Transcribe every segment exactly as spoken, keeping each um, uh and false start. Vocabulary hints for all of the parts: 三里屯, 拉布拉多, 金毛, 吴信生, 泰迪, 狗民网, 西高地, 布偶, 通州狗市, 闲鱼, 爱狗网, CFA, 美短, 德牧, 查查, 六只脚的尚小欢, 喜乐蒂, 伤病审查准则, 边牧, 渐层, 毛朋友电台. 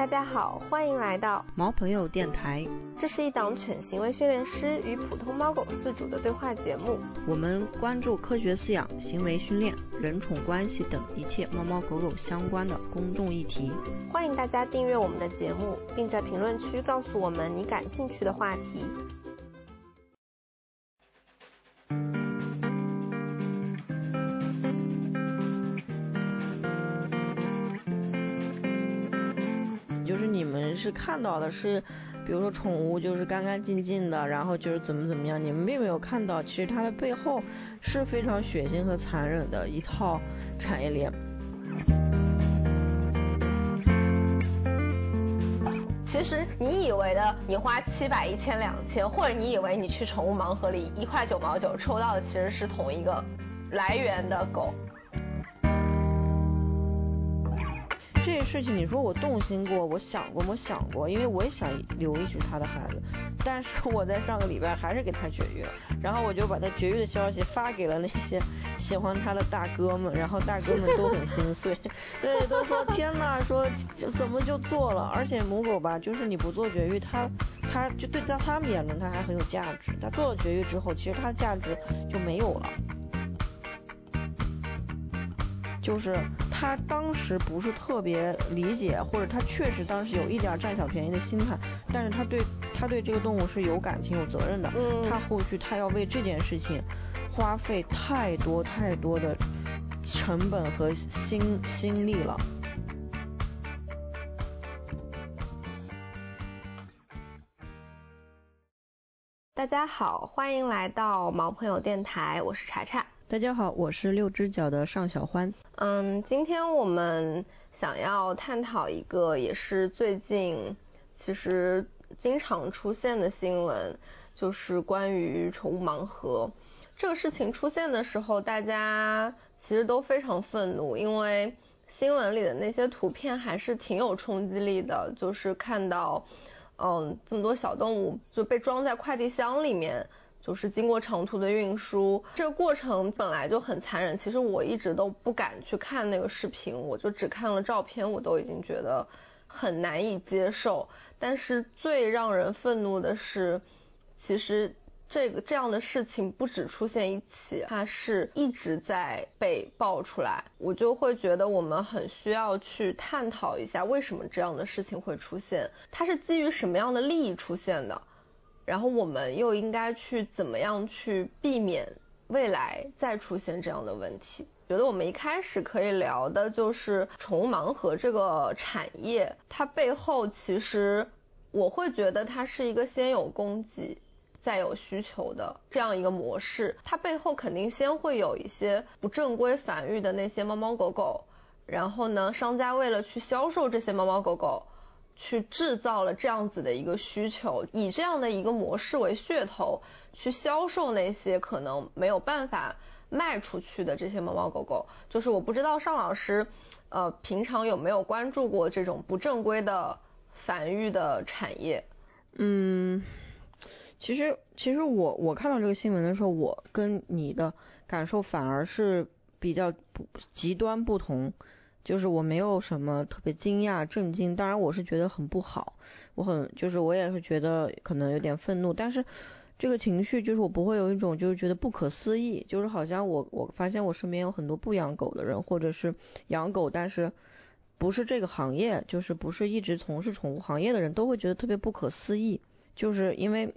大家好，欢迎来到毛朋友电台。这是一档犬行为训练师与普通猫狗饲主的对话节目，我们关注科学饲养、行为训练、人宠关系等一切猫猫狗狗相关的公众议题。欢迎大家订阅我们的节目，并在评论区告诉我们你感兴趣的话题。就是你们是看到的是比如说宠物就是干干净净的，然后就是怎么怎么样，你们并没有看到其实它的背后是非常血腥和残忍的一套产业链。其实你以为的你花七百一千两千，或者你以为你去宠物盲盒里一块九毛九抽到的其实是同一个来源的狗。这些事情你说我动心过，我想过我想过因为我也想留一只他的孩子，但是我在上个礼拜还是给他绝育了，然后我就把他绝育的消息发给了那些喜欢他的大哥们，然后大哥们都很心碎对，都说天哪，说怎么就做了。而且母狗吧，就是你不做绝育，它它就对在他们眼中它还很有价值，它做了绝育之后其实它的价值就没有了。就是他当时不是特别理解，或者他确实当时有一点占小便宜的心态，但是他对他对这个动物是有感情有责任的、嗯、他后续他要为这件事情花费太多太多的成本和心心力了。大家好，欢迎来到毛朋友电台，我是查查。大家好，我是六只脚的尚小欢。嗯，今天我们想要探讨一个也是最近其实经常出现的新闻，就是关于宠物盲盒。这个事情出现的时候，大家其实都非常愤怒，因为新闻里的那些图片还是挺有冲击力的，就是看到嗯这么多小动物就被装在快递箱里面，就是经过长途的运输，这个过程本来就很残忍。其实我一直都不敢去看那个视频，我就只看了照片，我都已经觉得很难以接受。但是最让人愤怒的是，其实这个这样的事情不只出现一起，它是一直在被爆出来。我就会觉得我们很需要去探讨一下，为什么这样的事情会出现，它是基于什么样的利益出现的，然后我们又应该去怎么样去避免未来再出现这样的问题。觉得我们一开始可以聊的就是宠物盲盒这个产业，它背后其实我会觉得它是一个先有供给再有需求的这样一个模式，它背后肯定先会有一些不正规繁育的那些猫猫狗狗，然后呢商家为了去销售这些猫猫狗狗去制造了这样子的一个需求，以这样的一个模式为噱头去销售那些可能没有办法卖出去的这些猫猫狗狗。就是我不知道尚老师呃，平常有没有关注过这种不正规的繁育的产业。嗯，其实其实我我看到这个新闻的时候，我跟你的感受反而是比较极端不同，就是我没有什么特别惊讶震惊，当然我是觉得很不好，我很就是我也是觉得可能有点愤怒，但是这个情绪就是我不会有一种就是觉得不可思议，就是好像我我发现我身边有很多不养狗的人，或者是养狗但是不是这个行业，就是不是一直从事宠物行业的人都会觉得特别不可思议，就是因为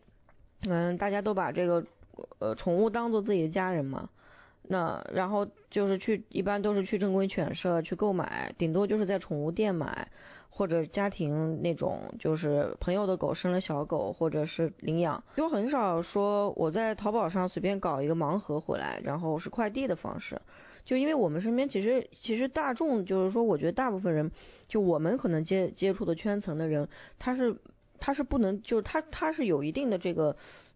嗯大家都把这个呃宠物当做自己的家人嘛。那然后就是去一般都是去正规犬舍去购买，顶多就是在宠物店买，或者家庭那种就是朋友的狗生了小狗或者是领养，就很少说我在淘宝上随便搞一个盲盒回来，然后是快递的方式。就因为我们身边其实其实大众就是说我觉得大部分人就我们可能接接触的圈层的人，他是他是不能就是他他是有一定的这个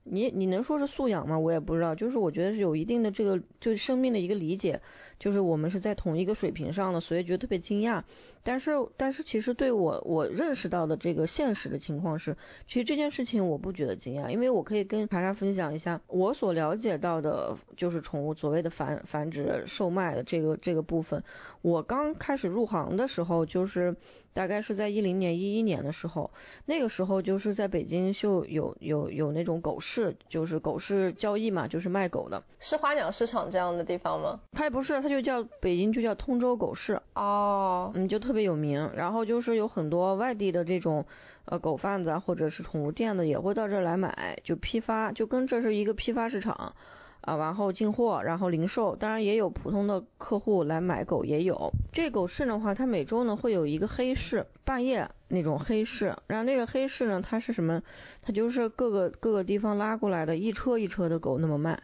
你你能说是素养吗？我也不知道，就是我觉得是有一定的这个对生命的一个理解，就是我们是在同一个水平上的，所以觉得特别惊讶。但是但是其实对我我认识到的这个现实的情况是，其实这件事情我不觉得惊讶，因为我可以跟查查分享一下我所了解到的，就是宠物所谓的繁繁殖售卖的这个这个部分。我刚开始入行的时候，就是大概是在一零年一一年的时候，那个时候就是在北京就有有有那种狗市，就是狗市交易嘛，就是卖狗的。是花鸟市场这样的地方吗？它也不是，它就叫北京就叫通州狗市。哦，嗯，就特别有名。然后就是有很多外地的这种呃狗贩子啊，或者是宠物店的也会到这儿来买，就批发，就跟这是一个批发市场啊，然后进货，然后零售，当然也有普通的客户来买狗，也有。这狗市的话，它每周呢会有一个黑市，半夜那种黑市。然后那个黑市呢，它是什么？它就是各个各个地方拉过来的一车一车的狗那么卖，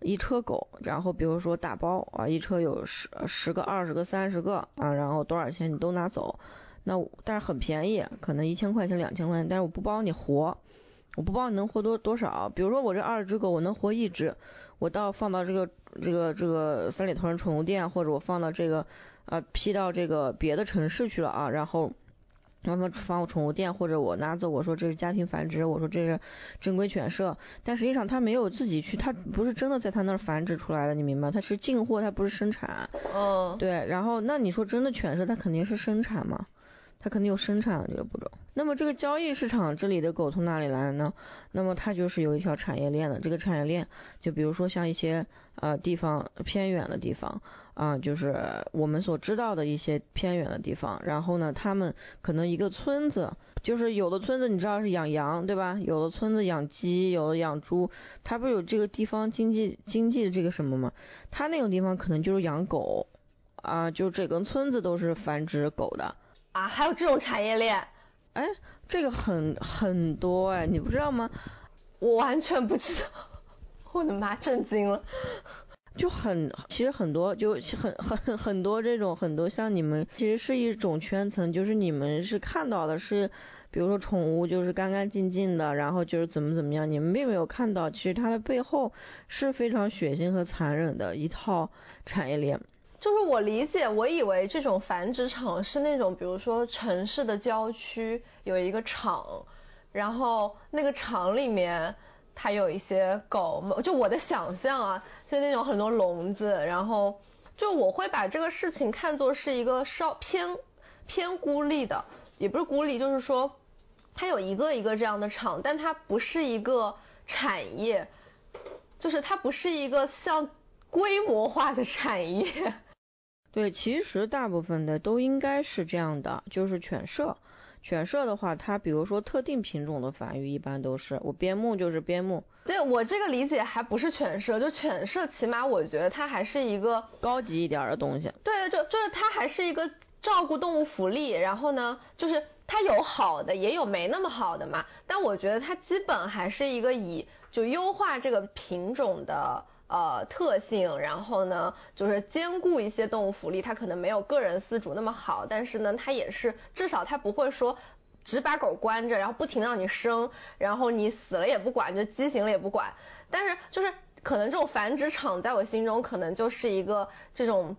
一车狗。然后比如说打包啊，一车有十十个、二十个、三十个啊，然后多少钱你都拿走。那但是很便宜，可能一千块钱、两千块钱，但是我不包你活。我不知道你能活多多少，比如说我这二十只狗，我能活一只，我到放到这个这个这个三里屯宠物店，或者我放到这个啊、呃、批到这个别的城市去了啊，然后那么放我宠物店，或者我拿走，我说这是家庭繁殖，我说这是正规犬舍，但实际上它没有自己去，它不是真的在它那儿繁殖出来的，你明白？它是进货，它不是生产。嗯，对。然后那你说真的犬舍，它肯定是生产嘛？它肯定有生产的这个步骤。那么这个交易市场这里的狗从哪里来呢？那么它就是有一条产业链的，这个产业链就比如说像一些呃地方偏远的地方啊、呃，就是我们所知道的一些偏远的地方，然后呢他们可能一个村子，就是有的村子你知道是养羊对吧，有的村子养鸡，有的养猪，它不是有这个地方经济经济这个什么吗？它那种地方可能就是养狗啊、呃，就整个村子都是繁殖狗的啊，还有这种产业链？哎，这个很很多哎，你不知道吗？我完全不知道，我的妈，震惊了！就很，其实很多，就很很很多这种，很多像你们其实是一种圈层，就是你们是看到的是，比如说宠物就是干干净净的，然后就是怎么怎么样，你们并没有看到，其实它的背后是非常血腥和残忍的一套产业链。就是我理解，我以为这种繁殖场是那种比如说城市的郊区有一个场，然后那个场里面它有一些狗，就我的想象啊，是那种很多笼子，然后就我会把这个事情看作是一个稍偏偏孤立的，也不是孤立，就是说它有一个一个这样的场，但它不是一个产业，就是它不是一个像规模化的产业。对，其实大部分的都应该是这样的，就是犬舍。犬舍的话，它比如说特定品种的繁育，一般都是我边牧就是边牧。对，我这个理解还不是犬舍，就犬舍起码我觉得它还是一个高级一点的东西。对，就就是它还是一个照顾动物福利，然后呢，就是它有好的也有没那么好的嘛，但我觉得它基本还是一个以就优化这个品种的呃特性，然后呢就是兼顾一些动物福利，它可能没有个人饲主那么好，但是呢它也是至少它不会说只把狗关着，然后不停让你生，然后你死了也不管，就畸形了也不管。但是就是可能这种繁殖场在我心中可能就是一个这种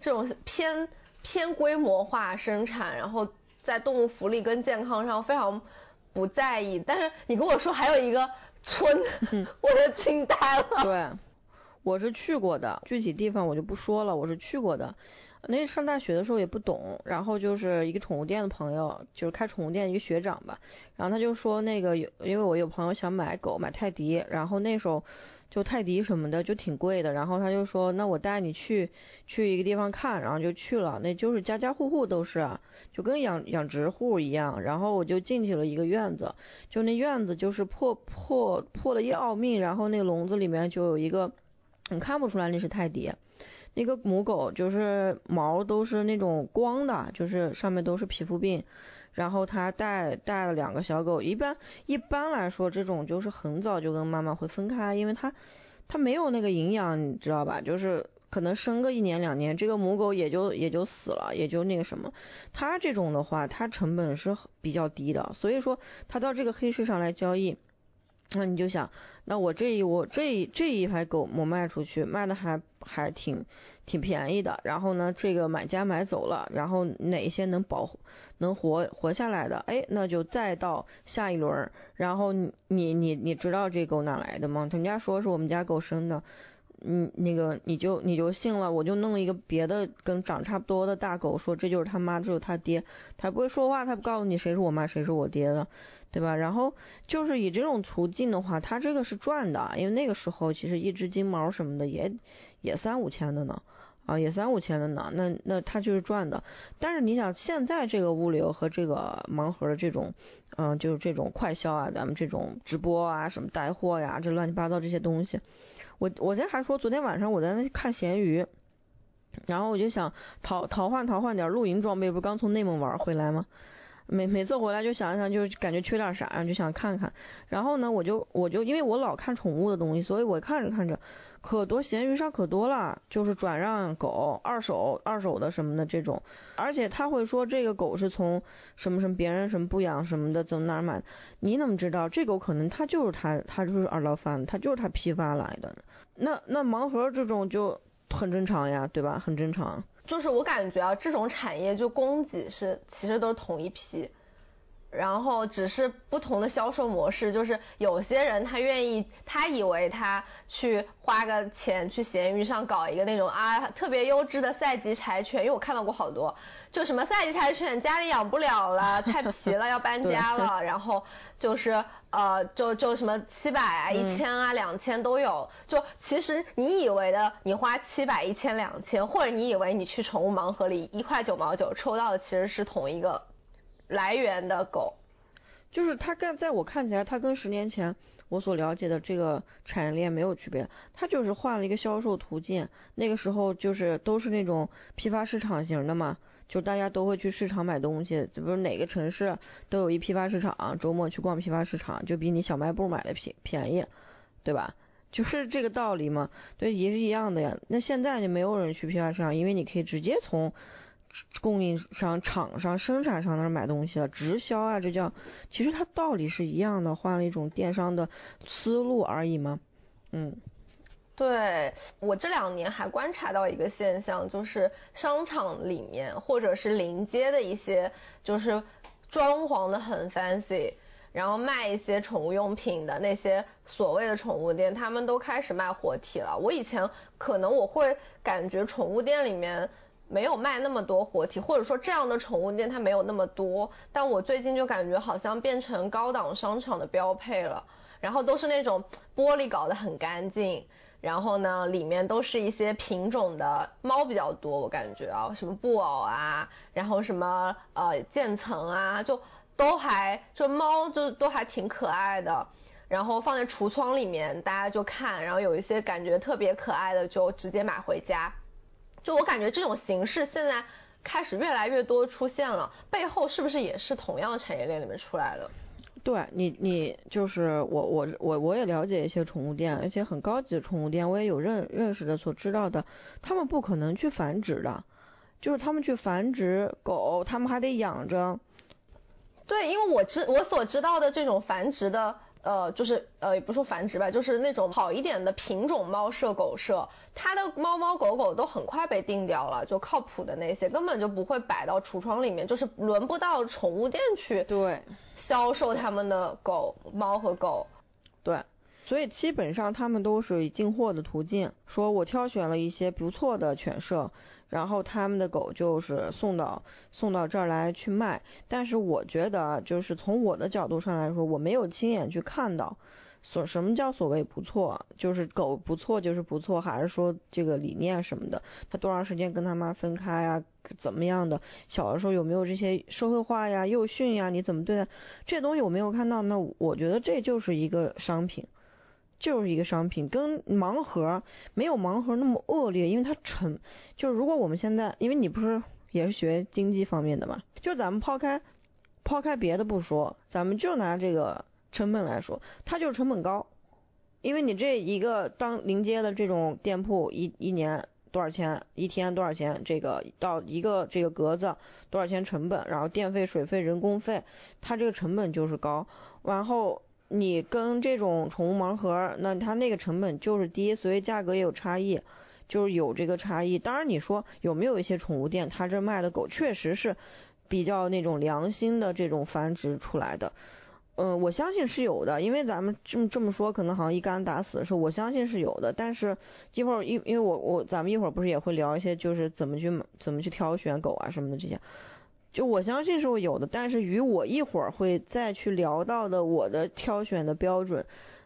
这种偏偏规模化生产，然后在动物福利跟健康上非常不在意。但是你跟我说还有一个村，嗯、我都惊呆了。对，我是去过的，具体地方我就不说了，我是去过的。那上大学的时候也不懂，然后就是一个宠物店的朋友，就是开宠物店一个学长吧，然后他就说那个，因为我有朋友想买狗，买泰迪，然后那时候就泰迪什么的就挺贵的，然后他就说那我带你去去一个地方看，然后就去了，那就是家家户户都是，就跟养养殖户一样。然后我就进去了一个院子，就那院子就是破破破了一奥秘，然后那个笼子里面就有一个，你看不出来那是泰迪，那个母狗就是毛都是那种光的，就是上面都是皮肤病，然后它带带了两个小狗。一般一般来说这种就是很早就跟妈妈会分开，因为它它没有那个营养，你知道吧，就是可能生个一年两年，这个母狗也就也就死了，也就那个什么。它这种的话它成本是比较低的，所以说它到这个黑市上来交易，那你就想，那我这一我这一这一排狗我卖出去，卖的还还挺挺便宜的。然后呢，这个买家买走了，然后哪一些能保能活活下来的，哎，那就再到下一轮。然后你你你你知道这狗哪来的吗？他们家说是我们家狗生的，嗯，那个你就你就信了，我就弄一个别的跟长差不多的大狗，说这就是他妈，这就是他爹，他不会说话，他不告诉你谁是我妈谁是我爹的。对吧？然后就是以这种途径的话，它这个是赚的，因为那个时候其实一只金毛什么的也也三五千的呢，啊，也三五千的呢，那那它就是赚的。但是你想，现在这个物流和这个盲盒的这种，嗯、呃，就是这种快销啊，咱们这种直播啊，什么带货呀、啊，这乱七八糟这些东西，我我今天还说，昨天晚上我在那看闲鱼，然后我就想淘淘换淘换点露营装备，不是刚从内蒙玩回来吗？每每次回来就想一想，就是感觉缺点啥，就想看看。然后呢，我就我就因为我老看宠物的东西，所以我看着看着，可多闲鱼上可多了，就是转让狗、二手、二手的什么的这种。而且他会说这个狗是从什么什么别人什么不养什么的从哪买，你怎么知道？这狗可能他就是他，他就是二道贩子，他就是他批发来的。那那盲盒这种就很正常呀，对吧？很正常。就是我感觉啊，这种产业就供给是其实都是同一批，然后只是不同的销售模式。就是有些人他愿意，他以为他去花个钱去闲鱼上搞一个那种啊特别优质的赛级柴犬，因为我看到过好多，就什么赛级柴犬家里养不了了，太皮了要搬家了，然后就是呃就就什么七百啊、一千啊、两千都有。就其实你以为的你花七百、一千、两千，或者你以为你去宠物盲盒里一块九毛九抽到的其实是同一个来源的狗。就是它跟在我看起来，它跟十年前我所了解的这个产业链没有区别，它就是换了一个销售途径。那个时候就是都是那种批发市场型的嘛，就大家都会去市场买东西，比如哪个城市都有一批发市场，周末去逛批发市场就比你小卖部买的便便宜，对吧？就是这个道理嘛，对，也是一样的呀。那现在就没有人去批发市场，因为你可以直接从供应商、厂商、生产商那儿买东西了，直销啊，这叫，其实它道理是一样的，换了一种电商的思路而已嘛。嗯，对，我这两年还观察到一个现象，就是商场里面或者是临街的一些，就是装潢的很 fancy， 然后卖一些宠物用品的那些所谓的宠物店，他们都开始卖活体了。我以前可能我会感觉宠物店里面没有卖那么多活体，或者说这样的宠物店它没有那么多，但我最近就感觉好像变成高档商场的标配了，然后都是那种玻璃搞得很干净，然后呢里面都是一些品种的猫比较多，我感觉啊，什么布偶啊，然后什么呃渐层啊，就都还就猫就都还挺可爱的，然后放在橱窗里面大家就看，然后有一些感觉特别可爱的就直接买回家。就我感觉这种形式现在开始越来越多出现了，背后是不是也是同样的产业链里面出来的？对，你你就是我我我我也了解一些宠物店，而且很高级的宠物店，我也有认认识的所知道的，他们不可能去繁殖的，就是他们去繁殖狗，他们还得养着。对，因为我知我所知道的这种繁殖的。呃，就是呃，也不说繁殖吧，就是那种好一点的品种猫舍、狗舍，它的猫猫狗狗都很快被定掉了，就靠谱的那些根本就不会摆到橱窗里面，就是轮不到宠物店去对销售他们的狗、猫和狗。对，所以基本上他们都是以进货的途径，说我挑选了一些不错的犬舍，然后他们的狗就是送到送到这儿来去卖。但是我觉得就是从我的角度上来说，我没有亲眼去看到所什么叫所谓不错，就是狗不错就是不错，还是说这个理念什么的，他多长时间跟他妈分开啊，怎么样的，小的时候有没有这些社会化呀、幼训呀，你怎么对待这些东西，我没有看到。那我觉得这就是一个商品，就是一个商品，跟盲盒没有盲盒那么恶劣，因为它沉。就是如果我们现在，因为你不是也是学经济方面的嘛，就咱们抛开抛开别的不说，咱们就拿这个成本来说，它就是成本高，因为你这一个当临街的这种店铺，一一年多少钱，一天多少钱，这个到一个这个格子多少钱成本，然后电费、水费、人工费，它这个成本就是高，然后。你跟这种宠物盲盒，那它那个成本就是低，所以价格也有差异，就是有这个差异。当然你说有没有一些宠物店，它这卖的狗确实是比较那种良心的这种繁殖出来的，嗯、呃，我相信是有的，因为咱们这么这么说可能好像一竿打死的时候，我相信是有的。但是一会儿一因为我我咱们一会儿不是也会聊一些就是怎么去怎么去挑选狗啊什么的这些，就我相信是会有的，但是与我一会儿会再去聊到的我的挑选的标准，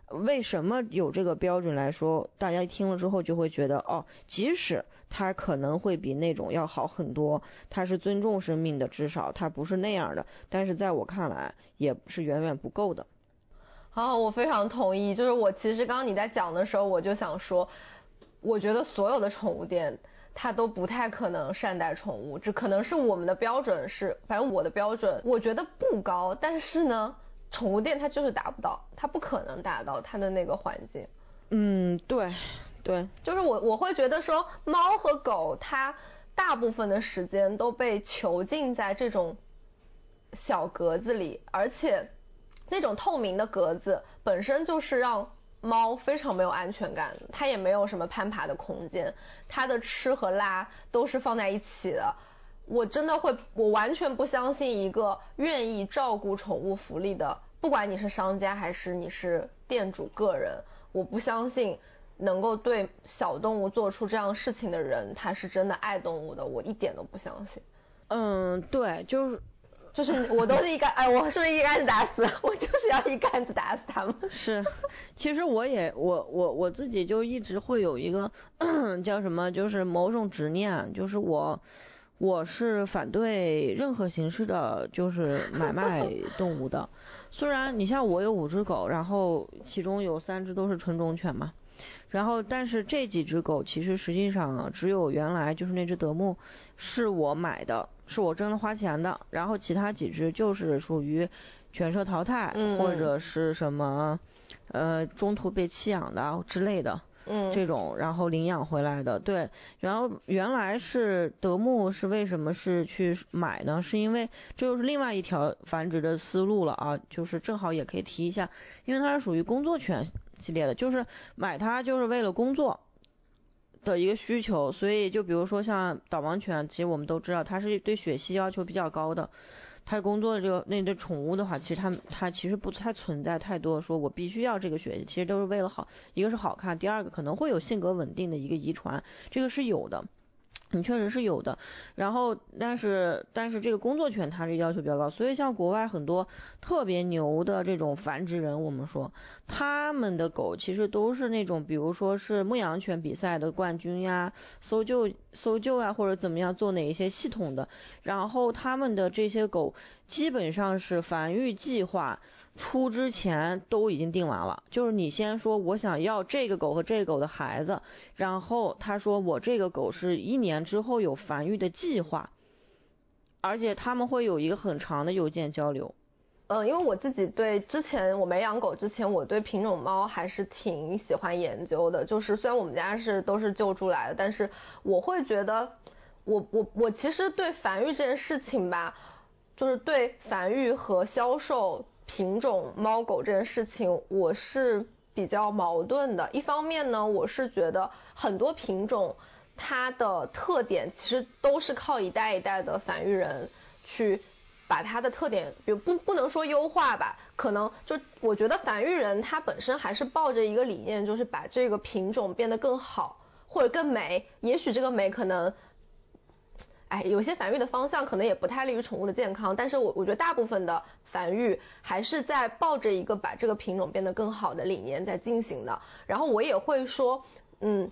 为什么有这个标准来说，大家听了之后就会觉得哦，即使它可能会比那种要好很多，它是尊重生命的，至少它不是那样的，但是在我看来也是远远不够的。好，我非常同意，就是我其实刚刚你在讲的时候我就想说，我觉得所有的宠物店他都不太可能善待宠物，这可能是我们的标准是，反正我的标准我觉得不高，但是呢宠物店它就是达不到，它不可能达到它的那个环境。嗯，对对，就是我我会觉得说猫和狗它大部分的时间都被囚禁在这种小格子里，而且那种透明的格子本身就是让猫非常没有安全感，它也没有什么攀爬的空间，它的吃和拉都是放在一起的。我真的会，我完全不相信一个愿意照顾宠物福利的，不管你是商家还是你是店主个人，我不相信能够对小动物做出这样事情的人，他是真的爱动物的，我一点都不相信。嗯，对，就是。就是我都是一竿，哎，我是不是一竿子打死？我就是要一竿子打死他们。是，其实我也我我我自己就一直会有一个叫什么，就是某种执念，就是我我是反对任何形式的，就是买卖动物的。虽然你像我有五只狗，然后其中有三只都是纯种犬嘛。然后但是这几只狗其实实际上、啊、只有原来就是那只德牧是我买的，是我真的花钱的，然后其他几只就是属于犬舍淘汰、嗯、或者是什么呃中途被弃养的之类的嗯，这种然后领养回来的。对，然后原来是德牧是为什么是去买呢，是因为这就是另外一条繁殖的思路了啊，就是正好也可以提一下，因为它是属于工作犬系列的，就是买它就是为了工作的一个需求，所以就比如说像导盲犬，其实我们都知道它是对血吸要求比较高的，它工作的这个那对宠物的话，其实它它其实不太存在太多说我必须要这个血，其实都是为了好，一个是好看，第二个可能会有性格稳定的一个遗传，这个是有的，你确实是有的。然后但是但是这个工作犬它是要求比较高，所以像国外很多特别牛的这种繁殖人，我们说他们的狗其实都是那种比如说是牧羊犬比赛的冠军呀，搜救搜救啊或者怎么样做哪一些系统的，然后他们的这些狗基本上是繁育计划出之前都已经定完了，就是你先说我想要这个狗和这个狗的孩子，然后他说我这个狗是一年之后有繁育的计划，而且他们会有一个很长的邮件交流。嗯，因为我自己对之前我没养狗之前，我对品种猫还是挺喜欢研究的，就是虽然我们家是都是救助来的，但是我会觉得我我我其实对繁育这件事情吧，就是对繁育和销售品种猫狗这件事情我是比较矛盾的。一方面呢，我是觉得很多品种它的特点其实都是靠一代一代的繁育人去把它的特点，比如不不能说优化吧，可能就我觉得繁育人他本身还是抱着一个理念，就是把这个品种变得更好或者更美，也许这个美可能哎，有些繁育的方向可能也不太利于宠物的健康，但是我我觉得大部分的繁育还是在抱着一个把这个品种变得更好的理念在进行的。然后我也会说，嗯，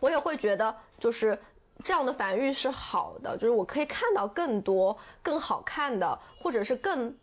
我也会觉得就是这样的繁育是好的，就是我可以看到更多更好看的或者是更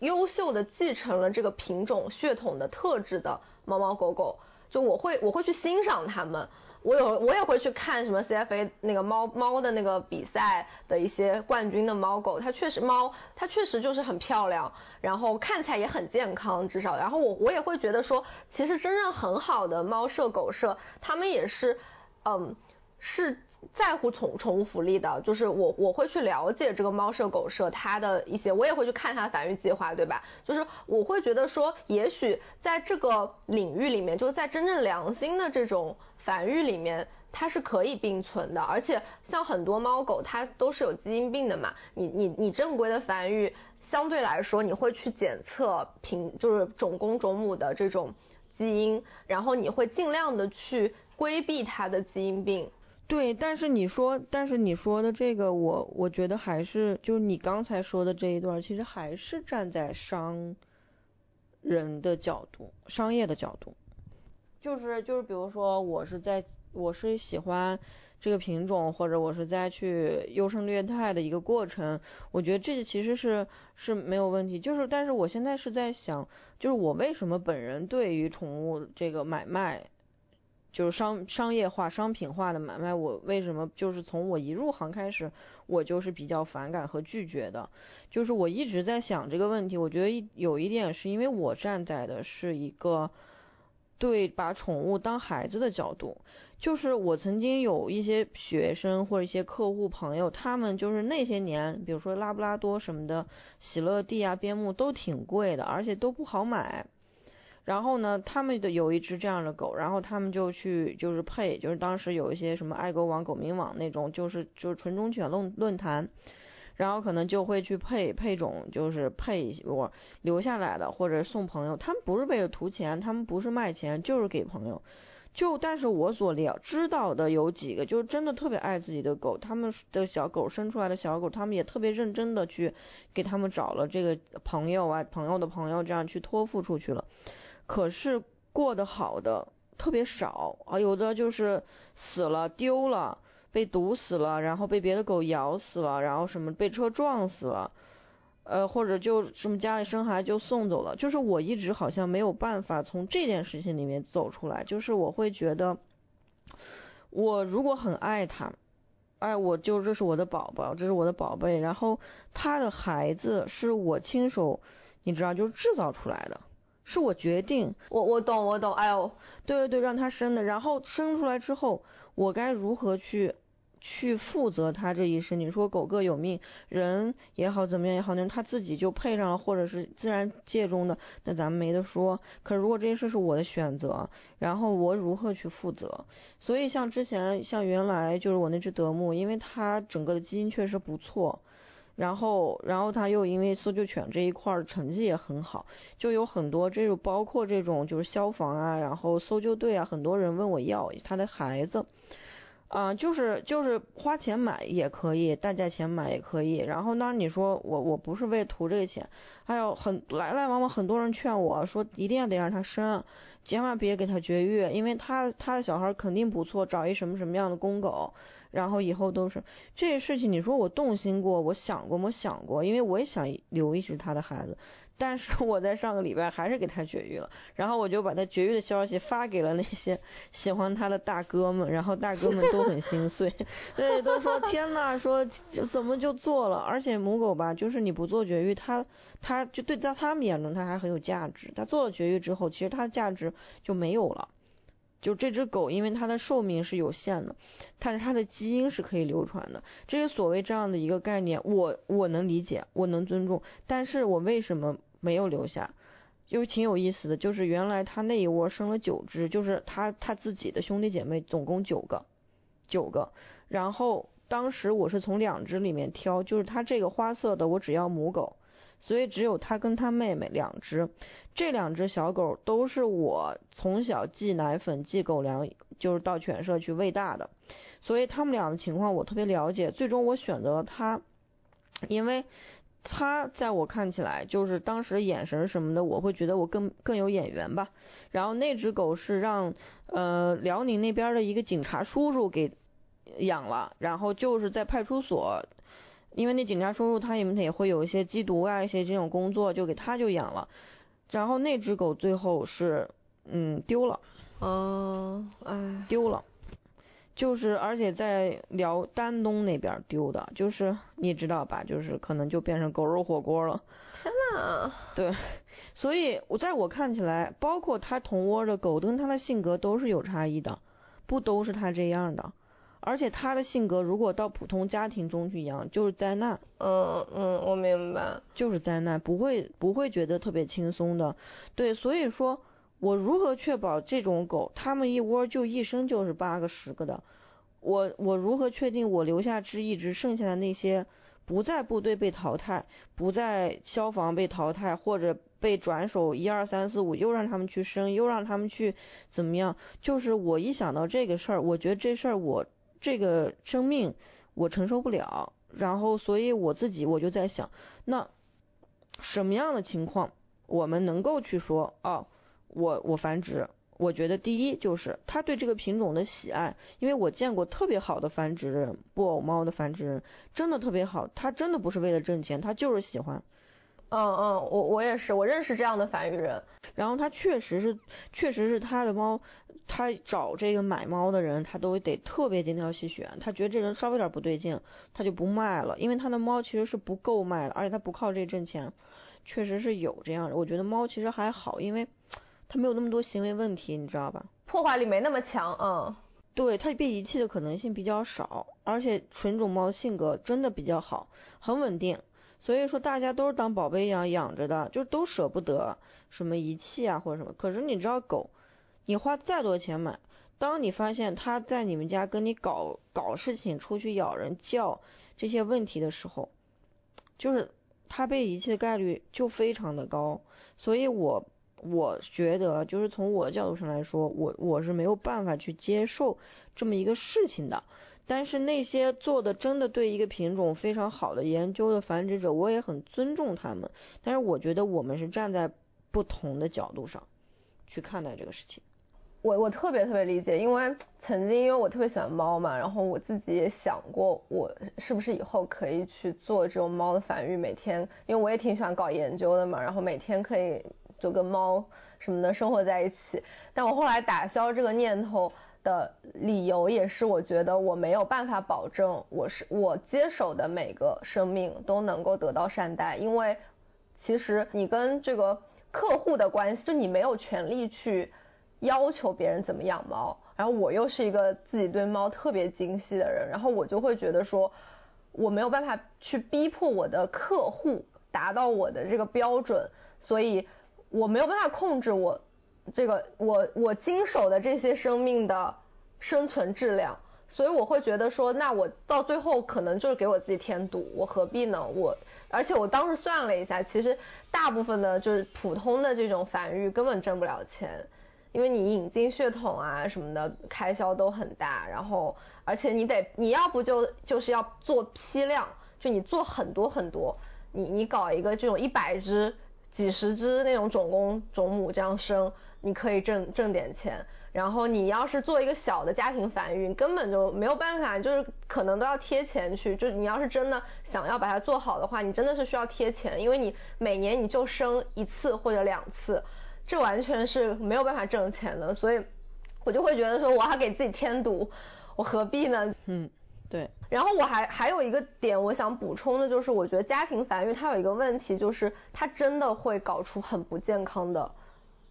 优秀的继承了这个品种血统的特质的猫猫狗狗，就我会我会去欣赏它们。我有我也会去看什么 C F A 那个猫猫的那个比赛的一些冠军的猫狗，它确实猫它确实就是很漂亮，然后看起来也很健康至少。然后我我也会觉得说，其实真正很好的猫舍狗舍他们也是嗯是在乎宠宠物福利的，就是我我会去了解这个猫舍狗舍它的一些，我也会去看它的繁育计划，对吧？就是我会觉得说，也许在这个领域里面，就在真正良心的这种繁育里面，它是可以并存的。而且像很多猫狗它都是有基因病的嘛，你你你正规的繁育相对来说，你会去检测品，就是种公种母的这种基因，然后你会尽量的去规避它的基因病。对，但是你说，但是你说的这个，我我觉得还是，就是你刚才说的这一段，其实还是站在商人的角度，商业的角度，就是就是比如说，我是在我是喜欢这个品种，或者我是在去优胜劣汰的一个过程，我觉得这其实是是没有问题。就是，但是我现在是在想，就是我为什么本人对于宠物这个买卖。就是商商业化商品化的买卖，我为什么就是从我一入行开始我就是比较反感和拒绝的，就是我一直在想这个问题。我觉得有一点是因为我站在的是一个对把宠物当孩子的角度，就是我曾经有一些学生或者一些客户朋友，他们就是那些年比如说拉布拉多什么的，喜乐蒂啊边牧都挺贵的，而且都不好买，然后呢他们的有一只这样的狗，然后他们就去就是配，就是当时有一些什么爱狗网狗民网那种，就是就是纯种犬论论坛，然后可能就会去配配种，就是配我留下来的或者送朋友，他们不是为了图钱，他们不是卖钱，就是给朋友。就但是我所了知道的有几个就是真的特别爱自己的狗，他们的小狗生出来的小狗，他们也特别认真的去给他们找了这个朋友啊朋友的朋友，这样去托付出去了。可是过得好的特别少啊，有的就是死了丢了，被毒死了，然后被别的狗咬死了，然后什么被车撞死了，呃或者就什么家里生孩子就送走了。就是我一直好像没有办法从这件事情里面走出来，就是我会觉得我如果很爱它，哎，我就这是我的宝宝，这是我的宝贝，然后他的孩子是我亲手你知道就是制造出来的。是我决定，我我懂我懂，哎呦，对对对，让他生的，然后生出来之后，我该如何去去负责他这一生？你说狗各有命，人也好怎么样也好，那他自己就配上了，或者是自然界中的，那咱们没得说。可如果这件事是我的选择，然后我如何去负责？所以像之前像原来就是我那只德牧，因为它整个的基因确实不错。然后，然后他又因为搜救犬这一块成绩也很好，就有很多这种包括这种就是消防啊，然后搜救队啊，很多人问我要他的孩子，啊、呃，就是就是花钱买也可以，大价钱买也可以。然后当然你说我我不是为图这个钱，还有很来来往往很多人劝我说一定要得让他生，千万别给他绝育，因为他他的小孩肯定不错，找一什么什么样的公狗。然后以后都是这些事情，你说我动心过，我想过，我想过，因为我也想留一只他的孩子，但是我在上个礼拜还是给他绝育了，然后我就把他绝育的消息发给了那些喜欢他的大哥们，然后大哥们都很心碎，对，都说天哪，说怎么就做了，而且母狗吧，就是你不做绝育，它它就对在他们眼中它还很有价值，它做了绝育之后，其实它的价值就没有了。就这只狗因为它的寿命是有限的，但是它的基因是可以流传的，这些所谓这样的一个概念，我我能理解，我能尊重，但是我为什么没有留下？就挺有意思的，就是原来它那一窝生了九只，就是它它自己的兄弟姐妹总共九个九个，然后当时我是从两只里面挑，就是它这个花色的我只要母狗，所以只有他跟他妹妹两只，这两只小狗都是我从小寄奶粉寄狗粮就是到犬舍去喂大的，所以他们俩的情况我特别了解，最终我选择了他，因为他在我看起来就是当时眼神什么的，我会觉得我更更有眼缘吧。然后那只狗是让呃辽宁那边的一个警察叔叔给养了，然后就是在派出所，因为那警察叔叔他也也会有一些缉毒啊一些这种工作，就给他就养了，然后那只狗最后是嗯丢了，嗯、呃、哎丢了，就是而且在辽丹东那边丢的，就是你知道吧，就是可能就变成狗肉火锅了。天哪！对，所以我在我看起来，包括他同窝的狗跟他的性格都是有差异的，不都是他这样的。而且他的性格如果到普通家庭中去养，就是灾难。嗯嗯，我明白，就是灾难，不会不会觉得特别轻松的。对，所以说我如何确保这种狗他们一窝就一生就是八个十个的，我我如何确定我留下这一只，剩下的那些不在部队被淘汰，不在消防被淘汰，或者被转手一二三四五，又让他们去生，又让他们去怎么样，就是我一想到这个事儿，我觉得这事儿我这个生命我承受不了，然后所以我自己我就在想，那什么样的情况我们能够去说哦，我我繁殖，我觉得第一就是他对这个品种的喜爱，因为我见过特别好的繁殖人，布偶猫的繁殖人真的特别好，他真的不是为了挣钱，他就是喜欢。嗯嗯，我我也是，我认识这样的繁育人，然后他确实是确实是他的猫，他找这个买猫的人他都得特别精挑细选，他觉得这人稍微有点不对劲他就不卖了，因为他的猫其实是不够卖的，而且他不靠这挣钱，确实是有这样的。我觉得猫其实还好，因为他没有那么多行为问题，你知道吧，破坏力没那么强。嗯，对，它被遗弃的可能性比较少，而且纯种猫性格真的比较好，很稳定，所以说大家都是当宝贝一样养着的，就都舍不得什么遗弃啊或者什么。可是你知道狗你花再多钱买，当你发现它在你们家跟你搞搞事情，出去咬人叫这些问题的时候，就是它被遗弃的概率就非常的高。所以我我觉得就是从我的角度上来说，我我是没有办法去接受这么一个事情的。但是那些做的真的对一个品种非常好的研究的繁殖者，我也很尊重他们，但是我觉得我们是站在不同的角度上去看待这个事情。我我特别特别理解，因为曾经因为我特别喜欢猫嘛，然后我自己也想过我是不是以后可以去做这种猫的繁育，每天因为我也挺喜欢搞研究的嘛，然后每天可以就跟猫什么的生活在一起。但我后来打消这个念头的理由也是，我觉得我没有办法保证我是我接手的每个生命都能够得到善待，因为其实你跟这个客户的关系，就你没有权利去要求别人怎么养猫。然后我又是一个自己对猫特别精细的人，然后我就会觉得说我没有办法去逼迫我的客户达到我的这个标准，所以我没有办法控制我这个我我经手的这些生命的生存质量，所以我会觉得说，那我到最后可能就是给我自己添堵，我何必呢？我而且我当时算了一下，其实大部分的就是普通的这种繁育根本挣不了钱，因为你引进血统啊什么的开销都很大，然后而且你得你要不就就是要做批量，就你做很多很多，你你搞一个这种一百只几十只那种种公种母这样生，你可以挣挣点钱。然后你要是做一个小的家庭繁育，你根本就没有办法，就是可能都要贴钱去，就你要是真的想要把它做好的话，你真的是需要贴钱，因为你每年你就生一次或者两次，这完全是没有办法挣钱的。所以我就会觉得说我还给自己添堵，我何必呢？嗯，对。然后我还还有一个点我想补充的，就是我觉得家庭繁育它有一个问题，就是它真的会搞出很不健康的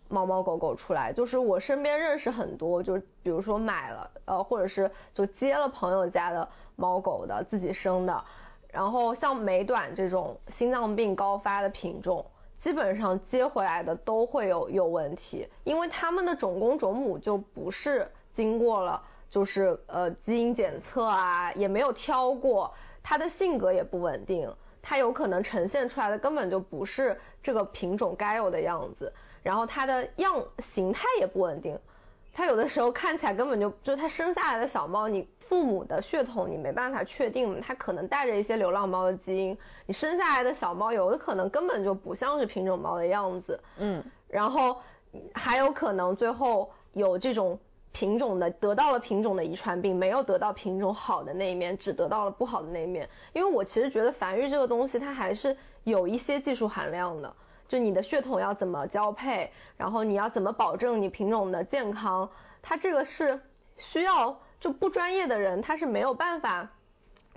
猫猫狗狗出来。就是我身边认识很多，就是比如说买了呃或者是就接了朋友家的猫狗的自己生的，然后像美短这种心脏病高发的品种，基本上接回来的都会有有问题，因为他们的种公种母就不是经过了就是呃基因检测啊，也没有挑过，它的性格也不稳定，它有可能呈现出来的根本就不是这个品种该有的样子，然后它的样形态也不稳定，它有的时候看起来根本就就它生下来的小猫，你父母的血统你没办法确定，它可能带着一些流浪猫的基因，你生下来的小猫有的可能根本就不像是品种猫的样子。嗯，然后还有可能最后有这种品种的得到了品种的遗传病，没有得到品种好的那一面，只得到了不好的那一面。因为我其实觉得繁育这个东西它还是有一些技术含量的，就你的血统要怎么交配，然后你要怎么保证你品种的健康，它这个是需要就不专业的人他是没有办法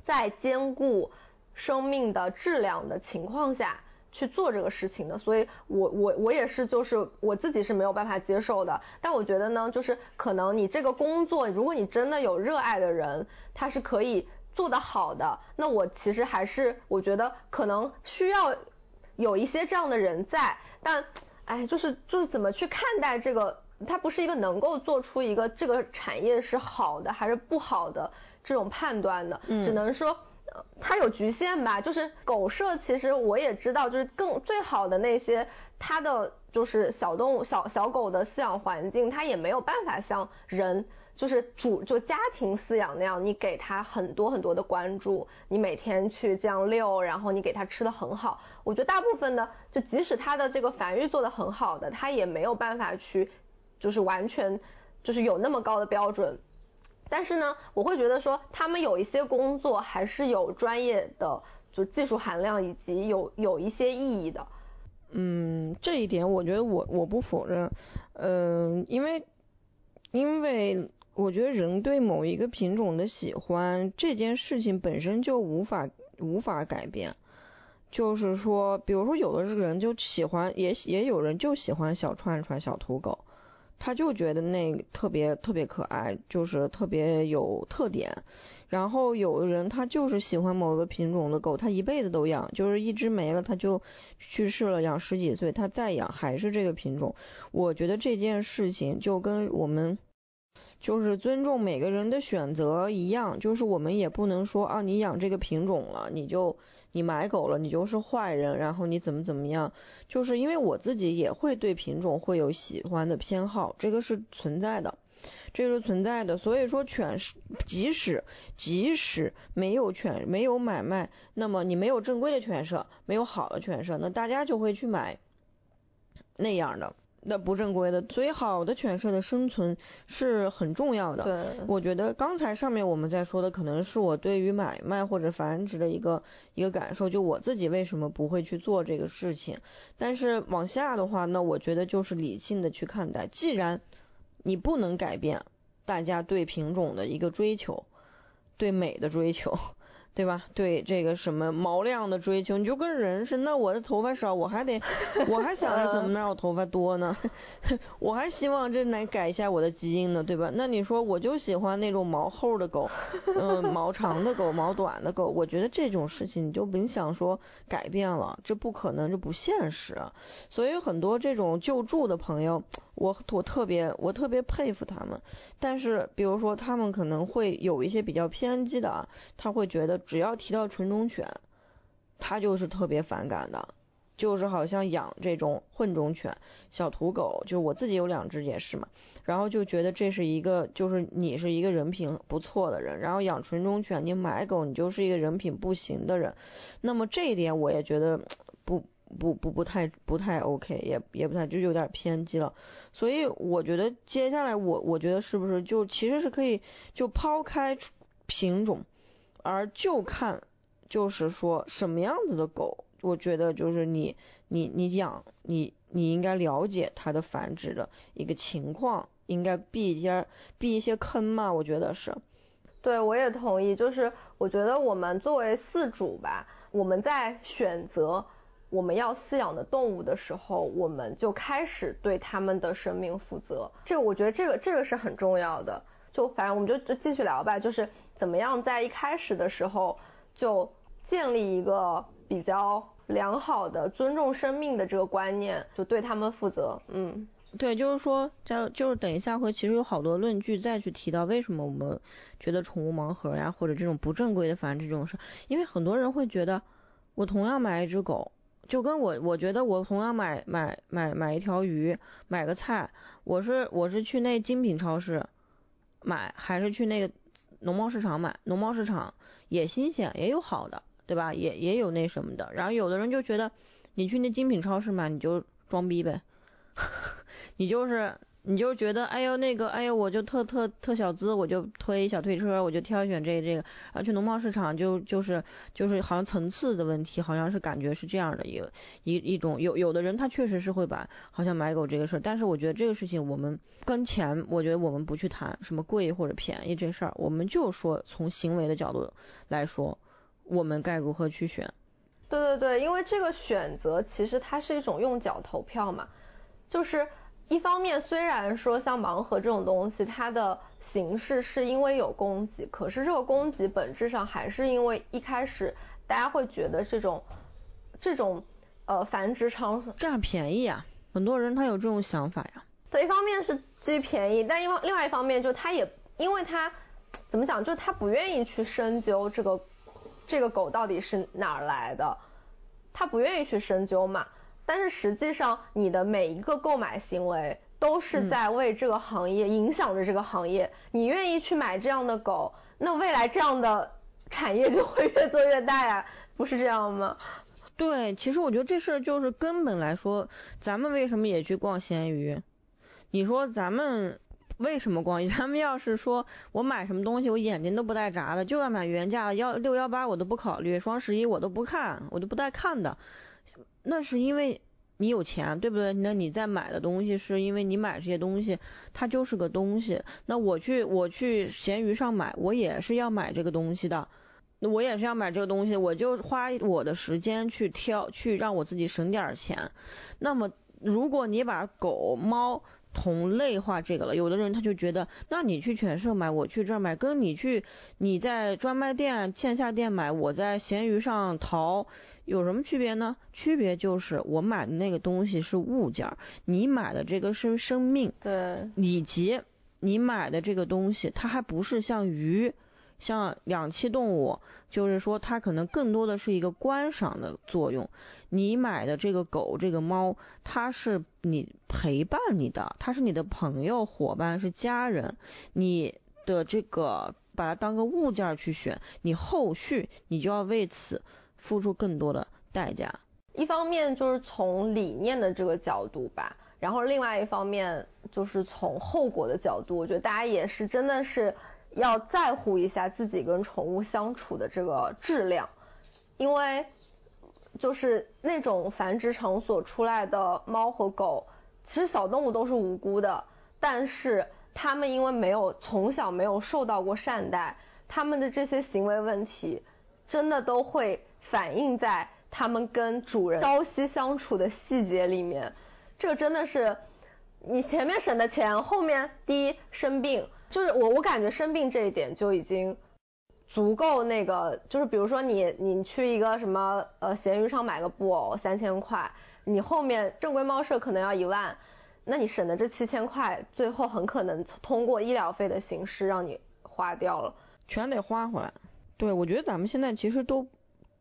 在兼顾生命的质量的情况下去做这个事情的，所以我我我也是就是我自己是没有办法接受的。但我觉得呢，就是可能你这个工作，如果你真的有热爱的人，他是可以做得好的。那我其实还是我觉得可能需要有一些这样的人在，但哎，就是就是怎么去看待这个，它不是一个能够做出一个这个产业是好的还是不好的这种判断的，嗯、只能说。它有局限吧，就是狗舍其实我也知道，就是更最好的那些它的就是小动物小小狗的饲养环境，它也没有办法像人就是主就家庭饲养那样，你给它很多很多的关注，你每天去这样遛，然后你给它吃的很好。我觉得大部分的就即使它的这个繁育做的很好的，它也没有办法去就是完全就是有那么高的标准。但是呢，我会觉得说他们有一些工作还是有专业的就技术含量以及有有一些意义的。嗯，这一点我觉得我我不否认。嗯、呃，因为因为我觉得人对某一个品种的喜欢这件事情本身就无法无法改变。就是说，比如说有的人就喜欢，也也有人就喜欢小串串、小土狗。他就觉得那个特别特别可爱，就是特别有特点。然后有的人他就是喜欢某个品种的狗，他一辈子都养，就是一只没了他就去世了，养十几岁他再养还是这个品种。我觉得这件事情就跟我们就是尊重每个人的选择一样，就是我们也不能说啊你养这个品种了你就你买狗了你就是坏人，然后你怎么怎么样。就是因为我自己也会对品种会有喜欢的偏好，这个是存在的，这个是存在的。所以说犬即使即使没有犬没有买卖，那么你没有正规的犬舍，没有好的犬舍，那大家就会去买那样的那不正规的。所以好的犬舍的生存是很重要的。对，我觉得刚才上面我们在说的可能是我对于买卖或者繁殖的一个一个感受，就我自己为什么不会去做这个事情。但是往下的话呢，我觉得就是理性的去看待，既然你不能改变大家对品种的一个追求，对美的追求，对吧？对这个什么毛量的追求，你就跟人是，那我的头发少，我还得，我还想着怎么让我头发多呢，我还希望这来改一下我的基因呢，对吧？那你说我就喜欢那种毛厚的狗，嗯、呃，毛长的狗，毛短的狗，我觉得这种事情你就甭想说改变了，这不可能，这不现实。所以很多这种救助的朋友，我我特别我特别佩服他们。但是比如说他们可能会有一些比较偏激的啊，他会觉得。只要提到纯种犬他就是特别反感的，就是好像养这种混种犬小土狗，就是我自己有两只也是嘛，然后就觉得这是一个就是你是一个人品不错的人，然后养纯种犬你买狗你就是一个人品不行的人。那么这一点我也觉得不不不不太不太 OK， 也也不太就有点偏激了。所以我觉得接下来我我觉得是不是就其实是可以就抛开品种而就看就是说什么样子的狗，我觉得就是你你你养你你应该了解它的繁殖的一个情况，应该避一些避一些坑嘛，我觉得是。对，我也同意，就是我觉得我们作为饲主吧，我们在选择我们要饲养的动物的时候，我们就开始对它们的生命负责，这我觉得这个这个是很重要的。就反正我们就就继续聊吧，就是怎么样在一开始的时候就建立一个比较良好的尊重生命的这个观念，就对他们负责。嗯，对，就是说就是等一下会其实有好多论据再去提到为什么我们觉得宠物盲盒呀或者这种不正规的繁殖这种事，因为很多人会觉得我同样买一只狗，就跟我我觉得我同样买买买买一条鱼买个菜，我是我是去那精品超市买还是去那个农贸市场买，农贸市场也新鲜也有好的，对吧？也也有那什么的。然后有的人就觉得你去那精品超市买你就装逼呗，你就是你就觉得哎呦那个哎呦我就特特特小资，我就推小推车，我就挑选这个、这个。然后去农贸市场就就是就是好像层次的问题，好像是感觉是这样的一个一一种。有有的人他确实是会把好像买狗这个事儿，但是我觉得这个事情我们跟钱，我觉得我们不去谈什么贵或者便宜这事儿，我们就说从行为的角度来说，我们该如何去选。对对对，因为这个选择其实它是一种用脚投票嘛，就是一方面虽然说像盲盒这种东西它的形式是因为有供给，可是这个供给本质上还是因为一开始大家会觉得这种这种呃繁殖场所占便宜啊，很多人他有这种想法呀。对，一方面是基于便宜，但另外一方面就他也因为他怎么讲，就他不愿意去深究这个这个狗到底是哪儿来的，他不愿意去深究嘛。但是实际上你的每一个购买行为都是在为这个行业、嗯、影响着这个行业，你愿意去买这样的狗，那未来这样的产业就会越做越大呀，不是这样吗？对，其实我觉得这事儿就是根本来说，咱们为什么也去逛闲鱼，你说咱们为什么逛？咱们要是说我买什么东西我眼睛都不带眨的，就要买原价的，幺六幺八我都不考虑，双十一我都不看，我都不带看的，那是因为你有钱，对不对？那你在买的东西是因为你买这些东西它就是个东西，那我去我去闲鱼上买，我也是要买这个东西的，我也是要买这个东西，我就花我的时间去挑，去让我自己省点钱。那么如果你把狗猫同类化这个了，有的人他就觉得，那你去全社买，我去这儿买，跟你去你在专卖店线下店买，我在闲鱼上淘，有什么区别呢？区别就是我买的那个东西是物件，你买的这个是生命，对，以及你买的这个东西它还不是像鱼像两栖动物，就是说它可能更多的是一个观赏的作用。你买的这个狗这个猫，它是你陪伴你的，它是你的朋友伙伴，是家人，你的这个把它当个物件去选，你后续你就要为此付出更多的代价。一方面就是从理念的这个角度吧，然后另外一方面就是从后果的角度，我觉得大家也是真的是要在乎一下自己跟宠物相处的这个质量，因为就是那种繁殖场所出来的猫和狗，其实小动物都是无辜的，但是他们因为没有从小没有受到过善待，他们的这些行为问题真的都会反映在他们跟主人朝夕相处的细节里面。这个真的是你前面省的钱，后面第一生病，就是我我感觉生病这一点就已经足够那个，就是比如说你你去一个什么呃闲鱼上买个布偶三千块，你后面正规猫舍可能要一万，那你省的这七千块，最后很可能通过医疗费的形式让你花掉了，全得花回来。对，我觉得咱们现在其实都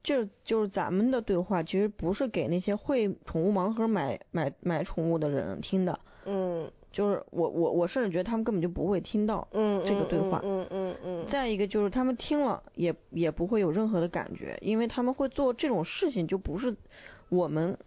就就是咱们的对话，其实不是给那些会宠物盲盒买买买宠物的人听的，嗯。就是我我我甚至觉得他们根本就不会听到这个对话，嗯嗯 嗯, 嗯, 嗯。再一个就是他们听了也也不会有任何的感觉，因为他们会做这种事情就不是我们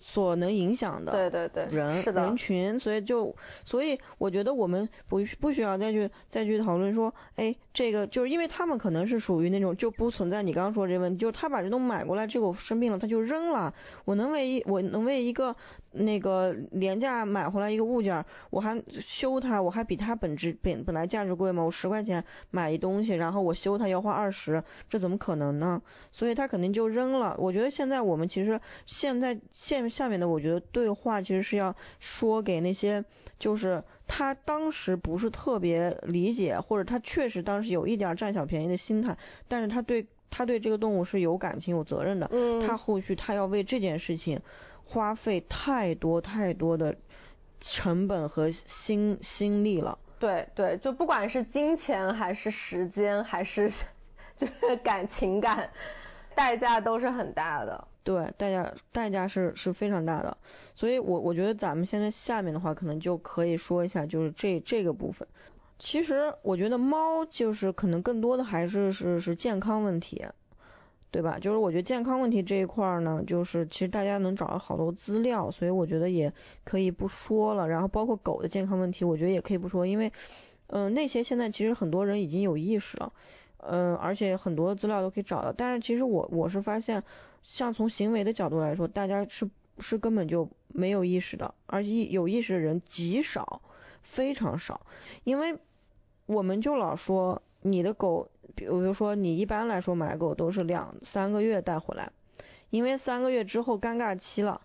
所能影响的人，对对对，是的人群，所以就所以我觉得我们不不需要再去再去讨论说，哎，这个就是因为他们可能是属于那种就不存在你刚刚说这问题，就是他把这东西买过来，这个我生病了他就扔了，我能为我能为一个那个廉价买回来一个物件，我还修它，我还比它本质本本来价值贵吗？我十块钱买一东西，然后我修它要花二十，这怎么可能呢？所以他肯定就扔了。我觉得现在我们其实现在现下面的我觉得对话其实是要说给那些就是他当时不是特别理解，或者他确实当时有一点占小便宜的心态，但是他对他对这个动物是有感情有责任的，嗯，他后续他要为这件事情花费太多太多的成本和心心力了。对对，就不管是金钱还是时间还是就是感情感，代价都是很大的。对，代价代价是是非常大的，所以我我觉得咱们现在下面的话可能就可以说一下就是这这个部分。其实我觉得猫就是可能更多的还是是是健康问题，对吧？就是我觉得健康问题这一块呢，就是其实大家能找到好多资料，所以我觉得也可以不说了。然后包括狗的健康问题，我觉得也可以不说，因为嗯、呃、那些现在其实很多人已经有意识了，嗯、呃，而且很多资料都可以找到。但是其实我我是发现。像从行为的角度来说，大家是是根本就没有意识的，而有意识的人极少，非常少。因为我们就老说你的狗，比如说你一般来说买狗都是两三个月带回来，因为三个月之后尴尬期了，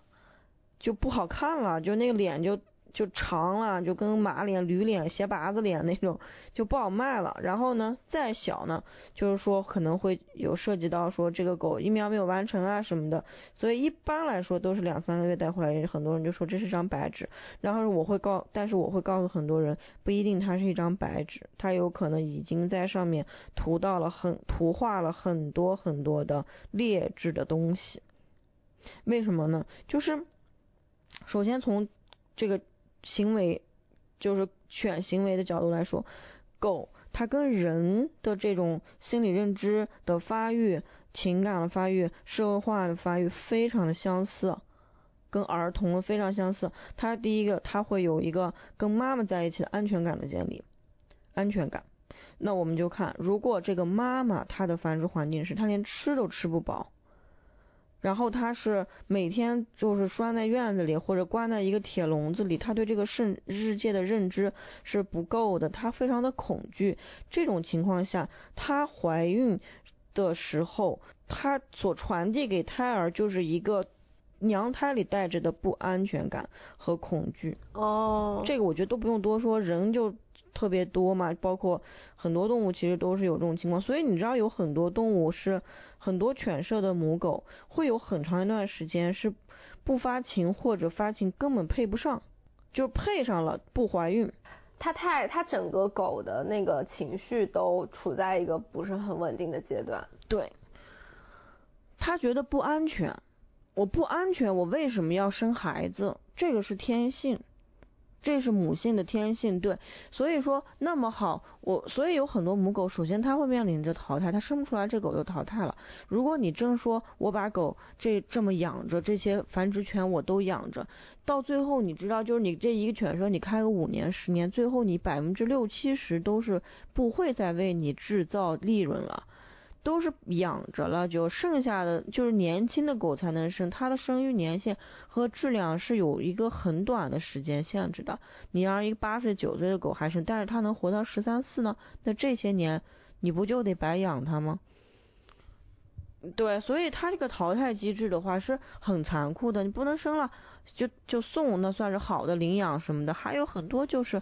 就不好看了，就那个脸就就长了，就跟马脸、驴脸、斜拔子脸那种，就不好卖了。然后呢，再小呢，就是说可能会有涉及到说这个狗疫苗没有完成啊什么的，所以一般来说都是两三个月带回来。很多人就说这是张白纸，然后我会告，但是我会告诉很多人，不一定它是一张白纸，它有可能已经在上面涂到了很涂画了很多很多的劣质的东西。为什么呢？就是首先从这个行为，就是犬行为的角度来说，狗它跟人的这种心理认知的发育、情感的发育、社会化的发育非常的相似，跟儿童非常相似。它第一个，它会有一个跟妈妈在一起的安全感的建立，安全感。那我们就看，如果这个妈妈她的繁殖环境是她连吃都吃不饱，然后他是每天就是拴在院子里或者关在一个铁笼子里，他对这个世世界的认知是不够的，他非常的恐惧。这种情况下，他怀孕的时候，他所传递给胎儿就是一个娘胎里带着的不安全感和恐惧。哦，这个我觉得都不用多说，人就特别多嘛，包括很多动物其实都是有这种情况。所以你知道有很多动物是，很多犬舍的母狗会有很长一段时间是不发情，或者发情根本配不上，就配上了不怀孕。它太它整个狗的那个情绪都处在一个不是很稳定的阶段。对，它觉得不安全，我不安全，我为什么要生孩子？这个是天性，这是母性的天性。对，所以说那么好，我所以有很多母狗，首先它会面临着淘汰，它生不出来这狗就淘汰了。如果你真说我把狗这这么养着，这些繁殖犬我都养着，到最后你知道，就是你这一个犬舍你开个五年十年，最后你百分之六七十都是不会再为你制造利润了，都是养着了，就剩下的就是年轻的狗才能生，它的生育年限和质量是有一个很短的时间限制的。你让一个八岁九岁的狗还生，但是它能活到十三四呢，那这些年你不就得白养它吗？对，所以它这个淘汰机制的话是很残酷的，你不能生了就就送，那算是好的领养什么的。还有很多就是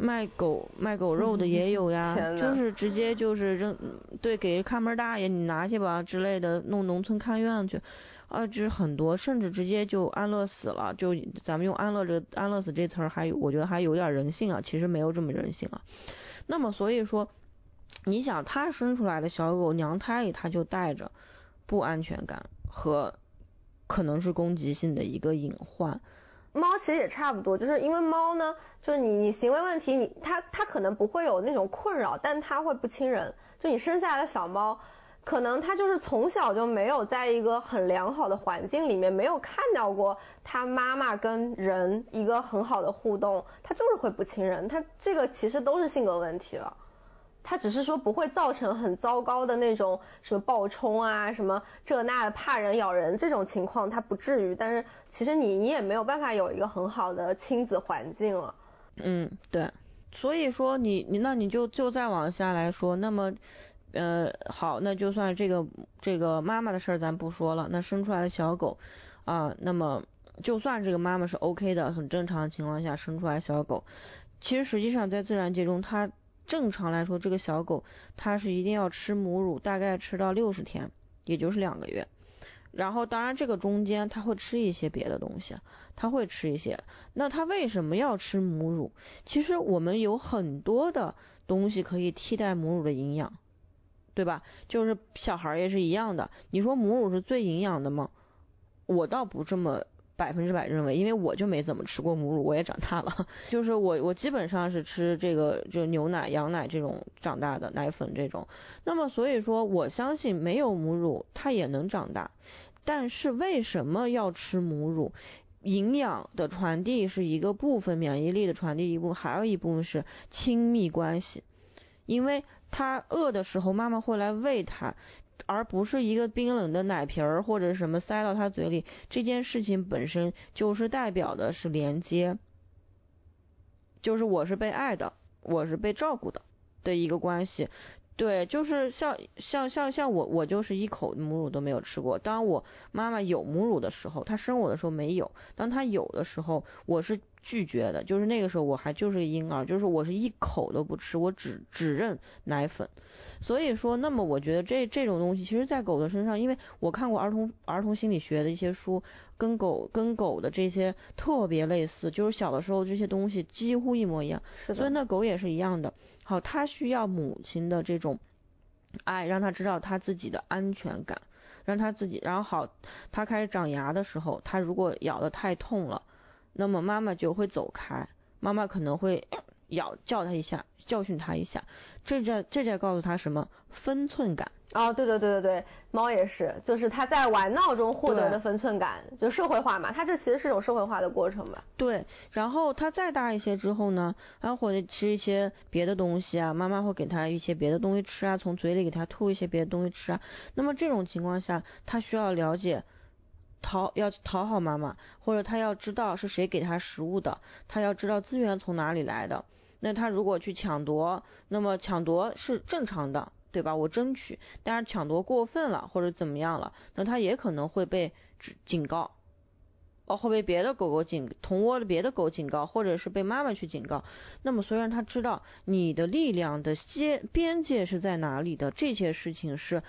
卖狗卖狗肉的也有呀，就是直接就是扔，对，给看门大爷你拿去吧之类的，弄农村看院去啊，这很多，甚至直接就安乐死了。就咱们用安乐这安乐死这词儿，还有我觉得还有点人性啊，其实没有这么人性啊。那么所以说，你想它生出来的小狗娘胎里它就带着不安全感和可能是攻击性的一个隐患。猫其实也差不多，就是因为猫呢，就是你你行为问题，你它它可能不会有那种困扰，但它会不亲人。就你生下来的小猫，可能它就是从小就没有在一个很良好的环境里面，没有看到过它妈妈跟人一个很好的互动，它就是会不亲人。它这个其实都是性格问题了。它只是说不会造成很糟糕的那种什么暴冲啊，什么这那的怕人咬人这种情况，它不至于。但是其实你你也没有办法有一个很好的亲子环境了。嗯，对。所以说你你那你就就再往下来说，那么呃好，那就算这个这个妈妈的事儿咱不说了，那生出来的小狗啊、呃，那么就算这个妈妈是 OK 的，很正常的情况下生出来小狗，其实实际上在自然界中它。正常来说，这个小狗它是一定要吃母乳，大概吃到六十天，也就是两个月。然后当然这个中间它会吃一些别的东西，它会吃一些。那它为什么要吃母乳？其实我们有很多的东西可以替代母乳的营养，对吧？就是小孩也是一样的。你说母乳是最营养的吗？我倒不这么百分之百认为，因为我就没怎么吃过母乳，我也长大了，就是我我基本上是吃这个就牛奶羊奶这种长大的，奶粉这种。那么所以说我相信没有母乳它也能长大，但是为什么要吃母乳？营养的传递是一个部分，免疫力的传递一部分，还有一部分是亲密关系。因为它饿的时候妈妈会来喂它，而不是一个冰冷的奶瓶儿或者什么塞到他嘴里，这件事情本身就是代表的是连接，就是我是被爱的，我是被照顾的的一个关系。对，就是像像像像我我就是一口母乳都没有吃过。当我妈妈有母乳的时候，她生我的时候没有，当她有的时候我是拒绝的，就是那个时候我还就是婴儿，就是我是一口都不吃，我只只认奶粉。所以说，那么我觉得这这种东西，其实在狗的身上，因为我看过儿童儿童心理学的一些书，跟狗跟狗的这些特别类似，就是小的时候这些东西几乎一模一样。是的。所以那狗也是一样的。好，它需要母亲的这种爱，让它知道它自己的安全感，让它自己，然后好，它开始长牙的时候，它如果咬得太痛了，那么妈妈就会走开，妈妈可能会咬叫他一下，教训他一下，这在这在告诉他什么分寸感。哦，对对对对对，猫也是，就是它在玩闹中获得的分寸感，就社会化嘛，它这其实是一种社会化的过程嘛。对，然后它再大一些之后呢，它会吃一些别的东西啊，妈妈会给它一些别的东西吃啊，从嘴里给它吐一些别的东西吃啊。那么这种情况下，它需要了解讨要讨好妈妈，或者他要知道是谁给他食物的，他要知道资源从哪里来的。那他如果去抢夺，那么抢夺是正常的，对吧？我争取，但是抢夺过分了或者怎么样了，那他也可能会被警告，哦，会被别的狗狗警同窝的别的狗警告，或者是被妈妈去警告。那么虽然他知道你的力量的界边界是在哪里的，这些事情是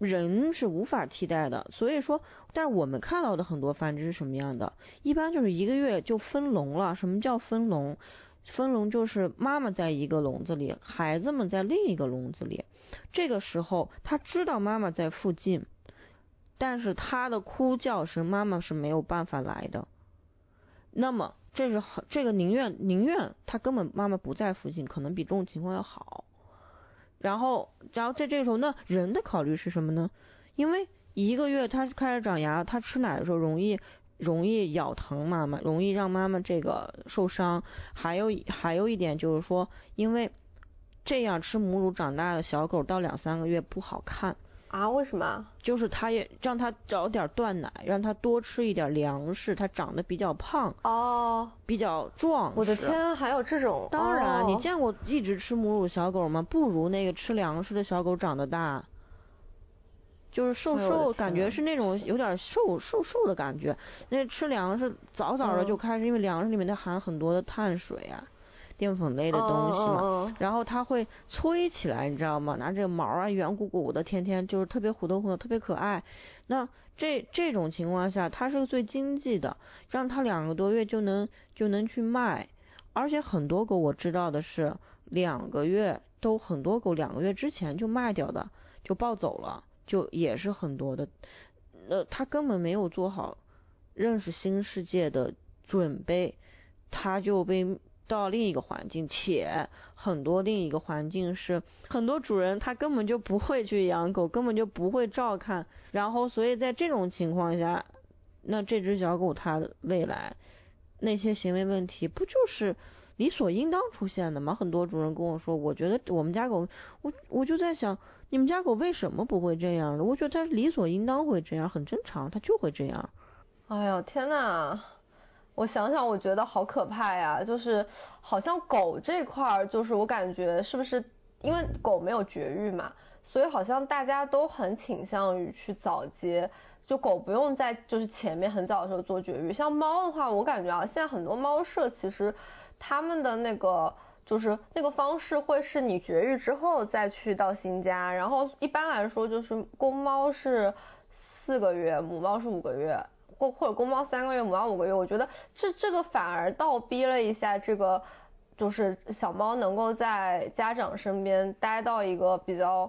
人是无法替代的。所以说，但是我们看到的很多繁殖是什么样的，一般就是一个月就分笼了。什么叫分笼？分笼就是妈妈在一个笼子里，孩子们在另一个笼子里。这个时候他知道妈妈在附近，但是他的哭叫声妈妈是没有办法来的。那么这是这个宁愿宁愿他根本妈妈不在附近，可能比这种情况要好。然后，然后在这个时候，那人的考虑是什么呢？因为一个月他开始长牙，他吃奶的时候容易容易咬疼妈妈，容易让妈妈这个受伤。还有还有一点就是说，因为这样吃母乳长大的小狗到两三个月不好看啊？为什么？就是他也让他早点断奶，让他多吃一点粮食，他长得比较胖哦，比较壮实。我的天，还有这种？当然，哦，你见过一直吃母乳小狗吗？不如那个吃粮食的小狗长得大，就是瘦瘦，哎，感觉是那种有点瘦瘦瘦的感觉。那吃粮食早早的就开始，嗯，因为粮食里面它含很多的碳水啊，淀粉类的东西嘛，oh, oh, oh. 然后它会催起来，你知道吗？拿这个毛啊，圆鼓鼓的，天天就是特别虎头虎脑，特别可爱。那这这种情况下，它是最经济的，让它两个多月就能就能去卖。而且很多狗我知道的是，两个月都很多狗两个月之前就卖掉的，就抱走了，就也是很多的。呃，它根本没有做好认识新世界的准备，它就被到另一个环境，且很多另一个环境是很多主人他根本就不会去养狗，根本就不会照看，然后所以在这种情况下，那这只小狗它未来那些行为问题不就是理所应当出现的吗？很多主人跟我说，我觉得我们家狗，我我就在想，你们家狗为什么不会这样呢？我觉得它理所应当会这样，很正常，它就会这样。哎呦天哪！我想想，我觉得好可怕呀！就是好像狗这块，就是我感觉是不是因为狗没有绝育嘛，所以好像大家都很倾向于去早接，就狗不用在就是前面很早的时候做绝育。像猫的话，我感觉啊，现在很多猫舍其实他们的那个就是那个方式会是你绝育之后再去到新家，然后一般来说就是公猫是四个月，母猫是五个月。或者公猫三个月，母猫五个月，我觉得这这个反而倒逼了一下这个，就是小猫能够在家长身边待到一个比较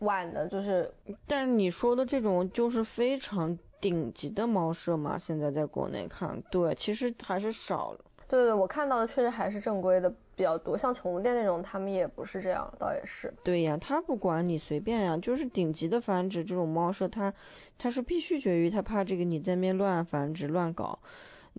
晚的，就是。但是你说的这种就是非常顶级的猫舍嘛，现在在国内看，对，其实还是少了。对对对，我看到的确实还是正规的比较多，像宠物店那种他们也不是这样，倒也是。对呀，他不管你随便呀，就是顶级的繁殖这种猫舍，他他是必须绝育，他怕这个你在那边乱繁殖乱搞。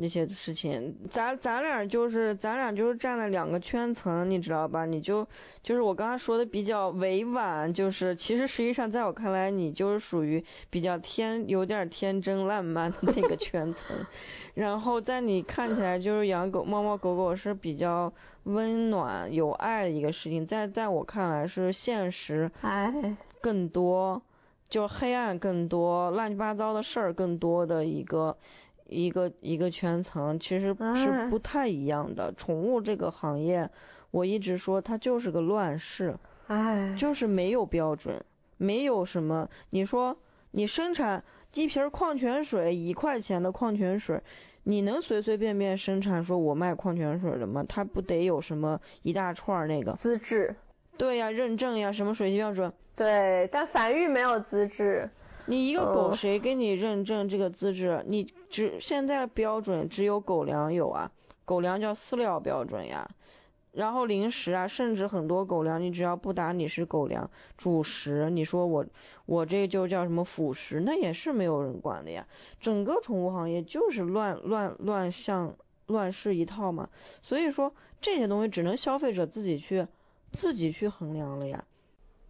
这些事情，咱咱俩就是咱俩就是站在两个圈层，你知道吧？你就就是我刚刚说的比较委婉，就是其实实际上在我看来，你就是属于比较天有点天真烂漫的那个圈层，然后在你看起来就是养狗猫猫狗狗是比较温暖有爱的一个事情，在在我看来是现实更多，就黑暗更多，乱七八糟的事儿更多的一个一个一个圈层，其实是不太一样的。宠物这个行业，我一直说它就是个乱世，哎，就是没有标准，没有什么。你说你生产一瓶矿泉水一块钱的矿泉水，你能随随便便生产说我卖矿泉水的吗？它不得有什么一大串那个资质？对呀、啊，认证呀、啊，什么水质标准？对，但繁育没有资质。你一个狗谁给你认证这个资质？哦、你只现在标准只有狗粮有啊，狗粮叫饲料标准呀，然后零食啊，甚至很多狗粮你只要不打你是狗粮，主食你说我我这就叫什么辅食，那也是没有人管的呀。整个宠物行业就是乱乱乱象乱世一套嘛，所以说这些东西只能消费者自己去。自己去衡量了呀。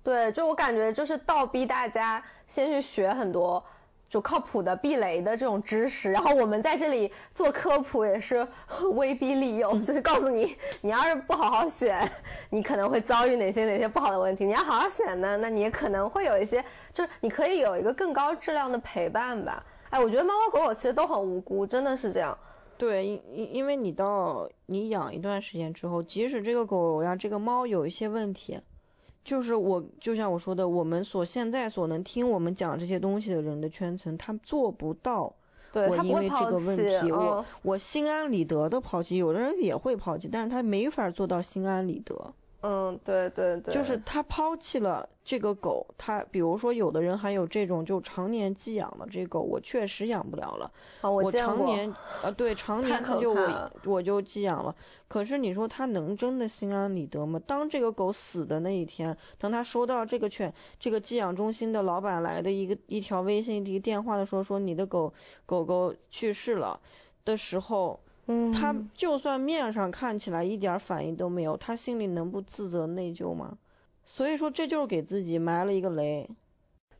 对，就我感觉就是倒逼大家先去学很多就靠谱的避雷的这种知识，然后我们在这里做科普也是威逼利诱，就是告诉你你要是不好好选你可能会遭遇哪些哪些不好的问题，你要好好选呢，那你也可能会有一些就是你可以有一个更高质量的陪伴吧。哎，我觉得猫猫狗狗其实都很无辜，真的是这样。对，因因为你到你养一段时间之后，即使这个狗呀这个猫有一些问题，就是我就像我说的，我们所现在所能听我们讲这些东西的人的圈层，他做不到。对，我因为这个问题，我我心安理得的抛弃，有的人也会抛弃，但是他没法做到心安理得。嗯，对对对，就是他抛弃了这个狗，他比如说有的人还有这种就常年寄养的这狗，我确实养不了了，啊、我, 我常年啊对常年他就我我就寄养了，可是你说他能真的心安理得吗？当这个狗死的那一天，当他收到这个犬这个寄养中心的老板来的一个一条微信一个电话的时候，说你的狗狗狗去世了的时候。嗯，他就算面上看起来一点反应都没有，他心里能不自责内疚吗？所以说这就是给自己埋了一个雷。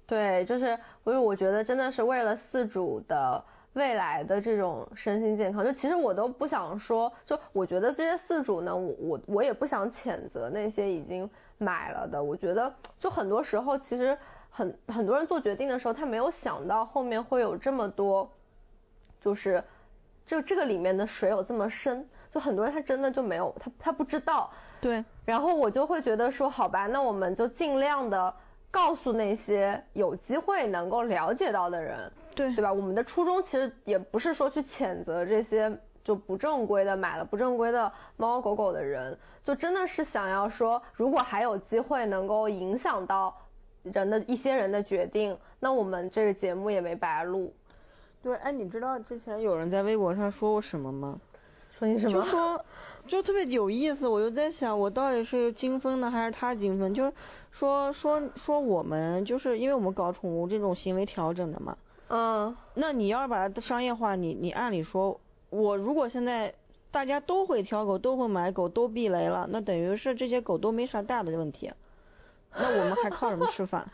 对，就是我我觉得真的是为了饲主的未来的这种身心健康，就其实我都不想说，就我觉得这些饲主呢，我我我也不想谴责那些已经买了的，我觉得就很多时候其实很很多人做决定的时候，他没有想到后面会有这么多，就是。就这个里面的水有这么深，就很多人他真的就没有他他不知道。对，然后我就会觉得说好吧，那我们就尽量的告诉那些有机会能够了解到的人，对对吧？我们的初衷其实也不是说去谴责这些就不正规的买了不正规的猫猫狗狗的人，就真的是想要说如果还有机会能够影响到人的一些人的决定，那我们这个节目也没白录。对，哎，你知道之前有人在微博上说过什么吗？说你什么？就说，就特别有意思，我就在想，我到底是精分呢，还是他精分？就是说说说我们，就是因为我们搞宠物这种行为调整的嘛。嗯。那你要是把它商业化，你你按理说，我如果现在大家都会挑狗，都会买狗，都避雷了，那等于是这些狗都没啥大的问题，那我们还靠什么吃饭？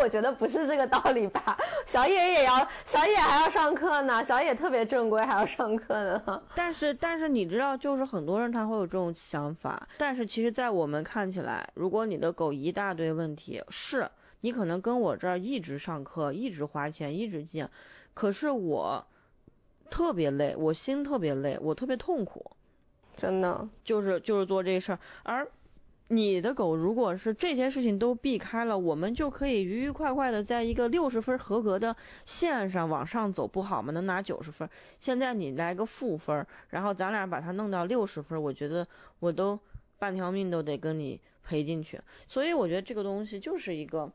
我觉得不是这个道理吧，小野也要，小野还要上课呢，小野特别正规还要上课呢。但是但是你知道，就是很多人他会有这种想法，但是其实在我们看起来，如果你的狗一大堆问题，是你可能跟我这儿一直上课，一直花钱，一直寄养，可是我特别累，我心特别累，我特别痛苦，真的就是就是做这事儿。而你的狗如果是这些事情都避开了，我们就可以愉愉快快的在一个六十分合格的线上往上走，不好吗？能拿九十分。现在你来个负分，然后咱俩把它弄到六十分，我觉得我都半条命都得跟你赔进去。所以我觉得这个东西就是一个，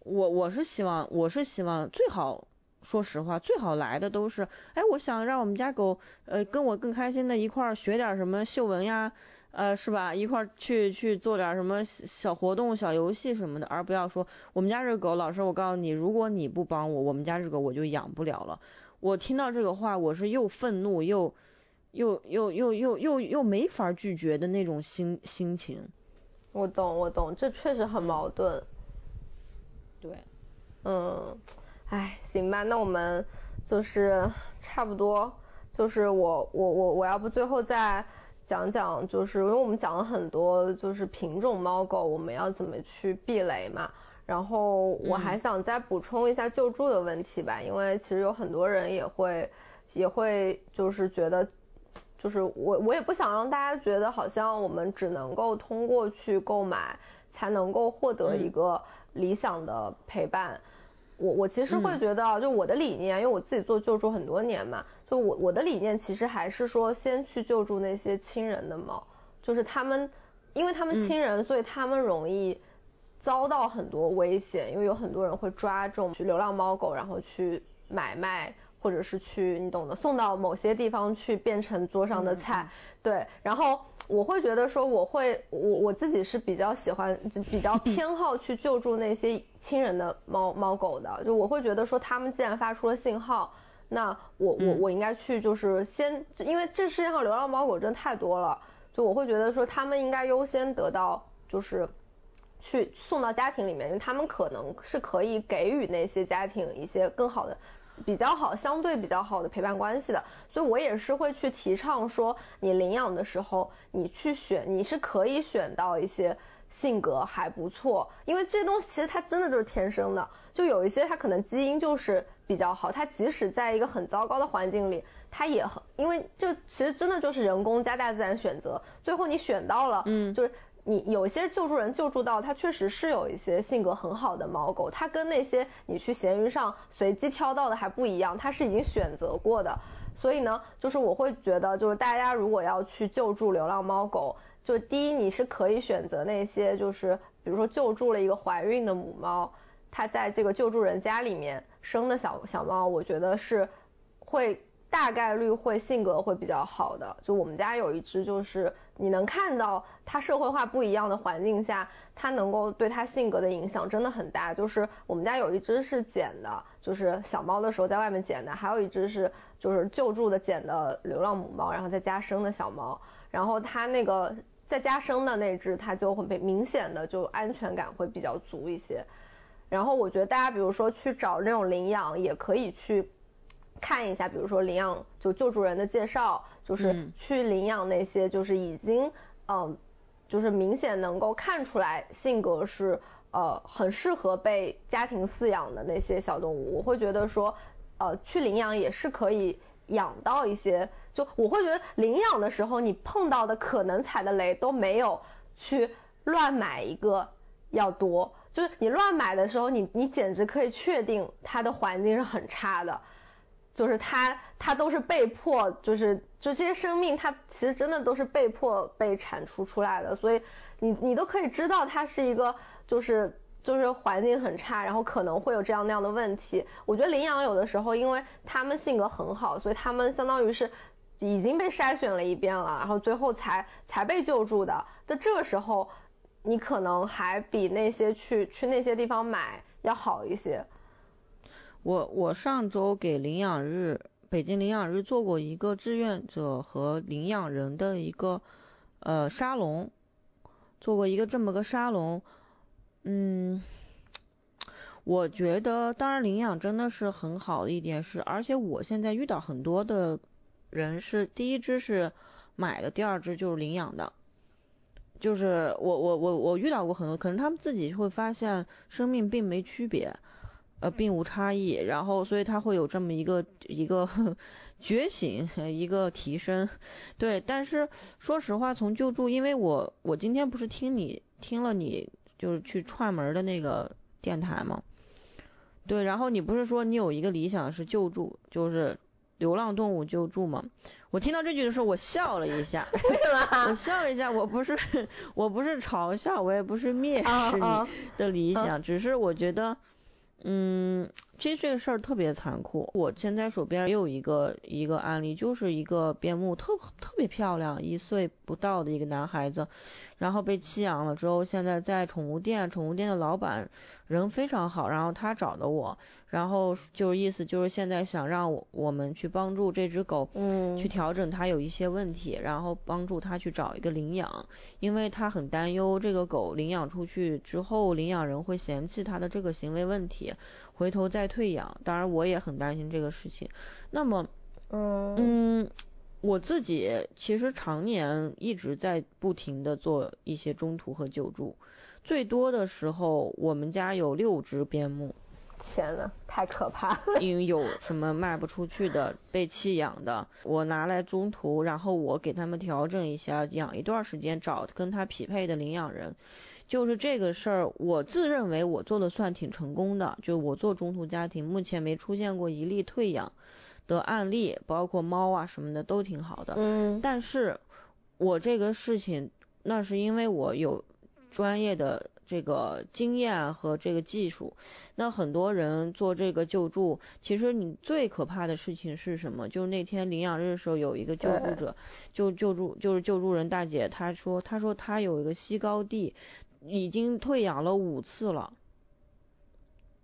我我是希望我是希望最好。说实话，最好来的都是，哎，我想让我们家狗，呃，跟我更开心的一块儿学点什么嗅闻呀，呃，是吧？一块儿去去做点什么小活动、小游戏什么的，而不要说我们家这个狗，老师，我告诉你，如果你不帮我，我们家这个狗我就养不了了。我听到这个话，我是又愤怒又又又又又又又没法拒绝的那种心心情。我懂我懂，这确实很矛盾。对，嗯，哎，行吧，那我们就是差不多，就是我我我我要不最后再讲讲，就是因为我们讲了很多就是品种猫狗我们要怎么去避雷嘛，然后我还想再补充一下救助的问题吧，嗯，因为其实有很多人也会也会就是觉得，就是我我也不想让大家觉得好像我们只能够通过去购买才能够获得一个理想的陪伴，嗯，我我其实会觉得，就我的理念，嗯，因为我自己做救助很多年嘛，就我我的理念其实还是说先去救助那些亲人的猫，就是他们因为他们亲人，嗯，所以他们容易遭到很多危险，因为有很多人会抓这种流浪猫狗，然后去买卖，或者是去你懂的送到某些地方去变成桌上的菜，嗯，对。然后我会觉得说我会我我自己是比较喜欢比较偏好去救助那些亲人的猫猫狗的，就我会觉得说他们既然发出了信号，那我我我应该去就是先，因为这世界上流浪猫狗真的太多了，就我会觉得说他们应该优先得到就是去送到家庭里面，因为他们可能是可以给予那些家庭一些更好的比较好相对比较好的陪伴关系的，所以我也是会去提倡说你领养的时候你去选，你是可以选到一些性格还不错，因为这些东西其实它真的就是天生的，就有一些它可能基因就是比较好，它即使在一个很糟糕的环境里它也很，因为这其实真的就是人工加大自然选择，最后你选到了，嗯，就是你有些救助人救助到他确实是有一些性格很好的猫狗，他跟那些你去闲鱼上随机挑到的还不一样，他是已经选择过的。所以呢，就是我会觉得就是大家如果要去救助流浪猫狗，就第一你是可以选择那些就是比如说救助了一个怀孕的母猫，它在这个救助人家里面生的小小猫，我觉得是会大概率会性格会比较好的，就我们家有一只，就是你能看到它社会化不一样的环境下它能够对它性格的影响真的很大，就是我们家有一只是捡的，就是小猫的时候在外面捡的，还有一只是就是救助的捡的流浪母猫，然后在家生的小猫，然后它那个在家生的那只它就会被明显的就安全感会比较足一些。然后我觉得大家比如说去找那种领养也可以去看一下，比如说领养就救助人的介绍，就是去领养那些就是已经嗯、呃，就是明显能够看出来性格是呃很适合被家庭饲养的那些小动物，我会觉得说呃去领养也是可以养到一些，就我会觉得领养的时候你碰到的可能踩的雷都没有去乱买一个要多，就是你乱买的时候你你简直可以确定它的环境是很差的，就是它它都是被迫，就是就这些生命它其实真的都是被迫被产出出来的，所以你你都可以知道它是一个就是就是环境很差，然后可能会有这样那样的问题。我觉得领养有的时候因为他们性格很好，所以他们相当于是已经被筛选了一遍了，然后最后才才被救助的，在这个时候你可能还比那些去去那些地方买要好一些。我我上周给领养日，北京领养日做过一个志愿者和领养人的一个呃沙龙，做过一个这么个沙龙。嗯，我觉得当然领养真的是很好的一点是，而且我现在遇到很多的人是第一只是买的，第二只就是领养的，就是我我我我遇到过很多，可能他们自己会发现生命并没区别。呃，并无差异，然后所以他会有这么一个一个觉醒，一个提升，对。但是说实话，从救助，因为我我今天不是听你听了你就是去串门的那个电台嘛，对，然后你不是说你有一个理想是救助，就是流浪动物救助嘛？我听到这句的时候，我笑了一下，我笑了一下，我不是我不是嘲笑，我也不是蔑视你的理想， oh, oh. 只是我觉得。嗯，其实这个事儿特别残酷。我现在手边也有一个一个案例，就是一个边牧，特特别漂亮，一岁不到的一个男孩子，然后被弃养了之后，现在在宠物店，宠物店的老板人非常好，然后他找的我，然后就是意思就是现在想让我我们去帮助这只狗，嗯，去调整它有一些问题，然后帮助它去找一个领养，因为他很担忧这个狗领养出去之后，领养人会嫌弃它的这个行为问题，回头再退养。当然我也很担心这个事情。那么嗯嗯，我自己其实常年一直在不停的做一些中途和救助，最多的时候我们家有六只边牧。天哪，太可怕了。因为有什么卖不出去的，被弃养的，我拿来中途，然后我给他们调整一下，养一段时间，找跟他匹配的领养人。就是这个事儿，我自认为我做的算挺成功的，就我做中途家庭目前没出现过一例退养的案例，包括猫啊什么的都挺好的。嗯，但是我这个事情，那是因为我有专业的这个经验和这个技术。那很多人做这个救助，其实你最可怕的事情是什么，就是那天领养日的时候，有一个救助者就救助就是救助人大姐，她说她说她有一个西高地已经退养了五次了，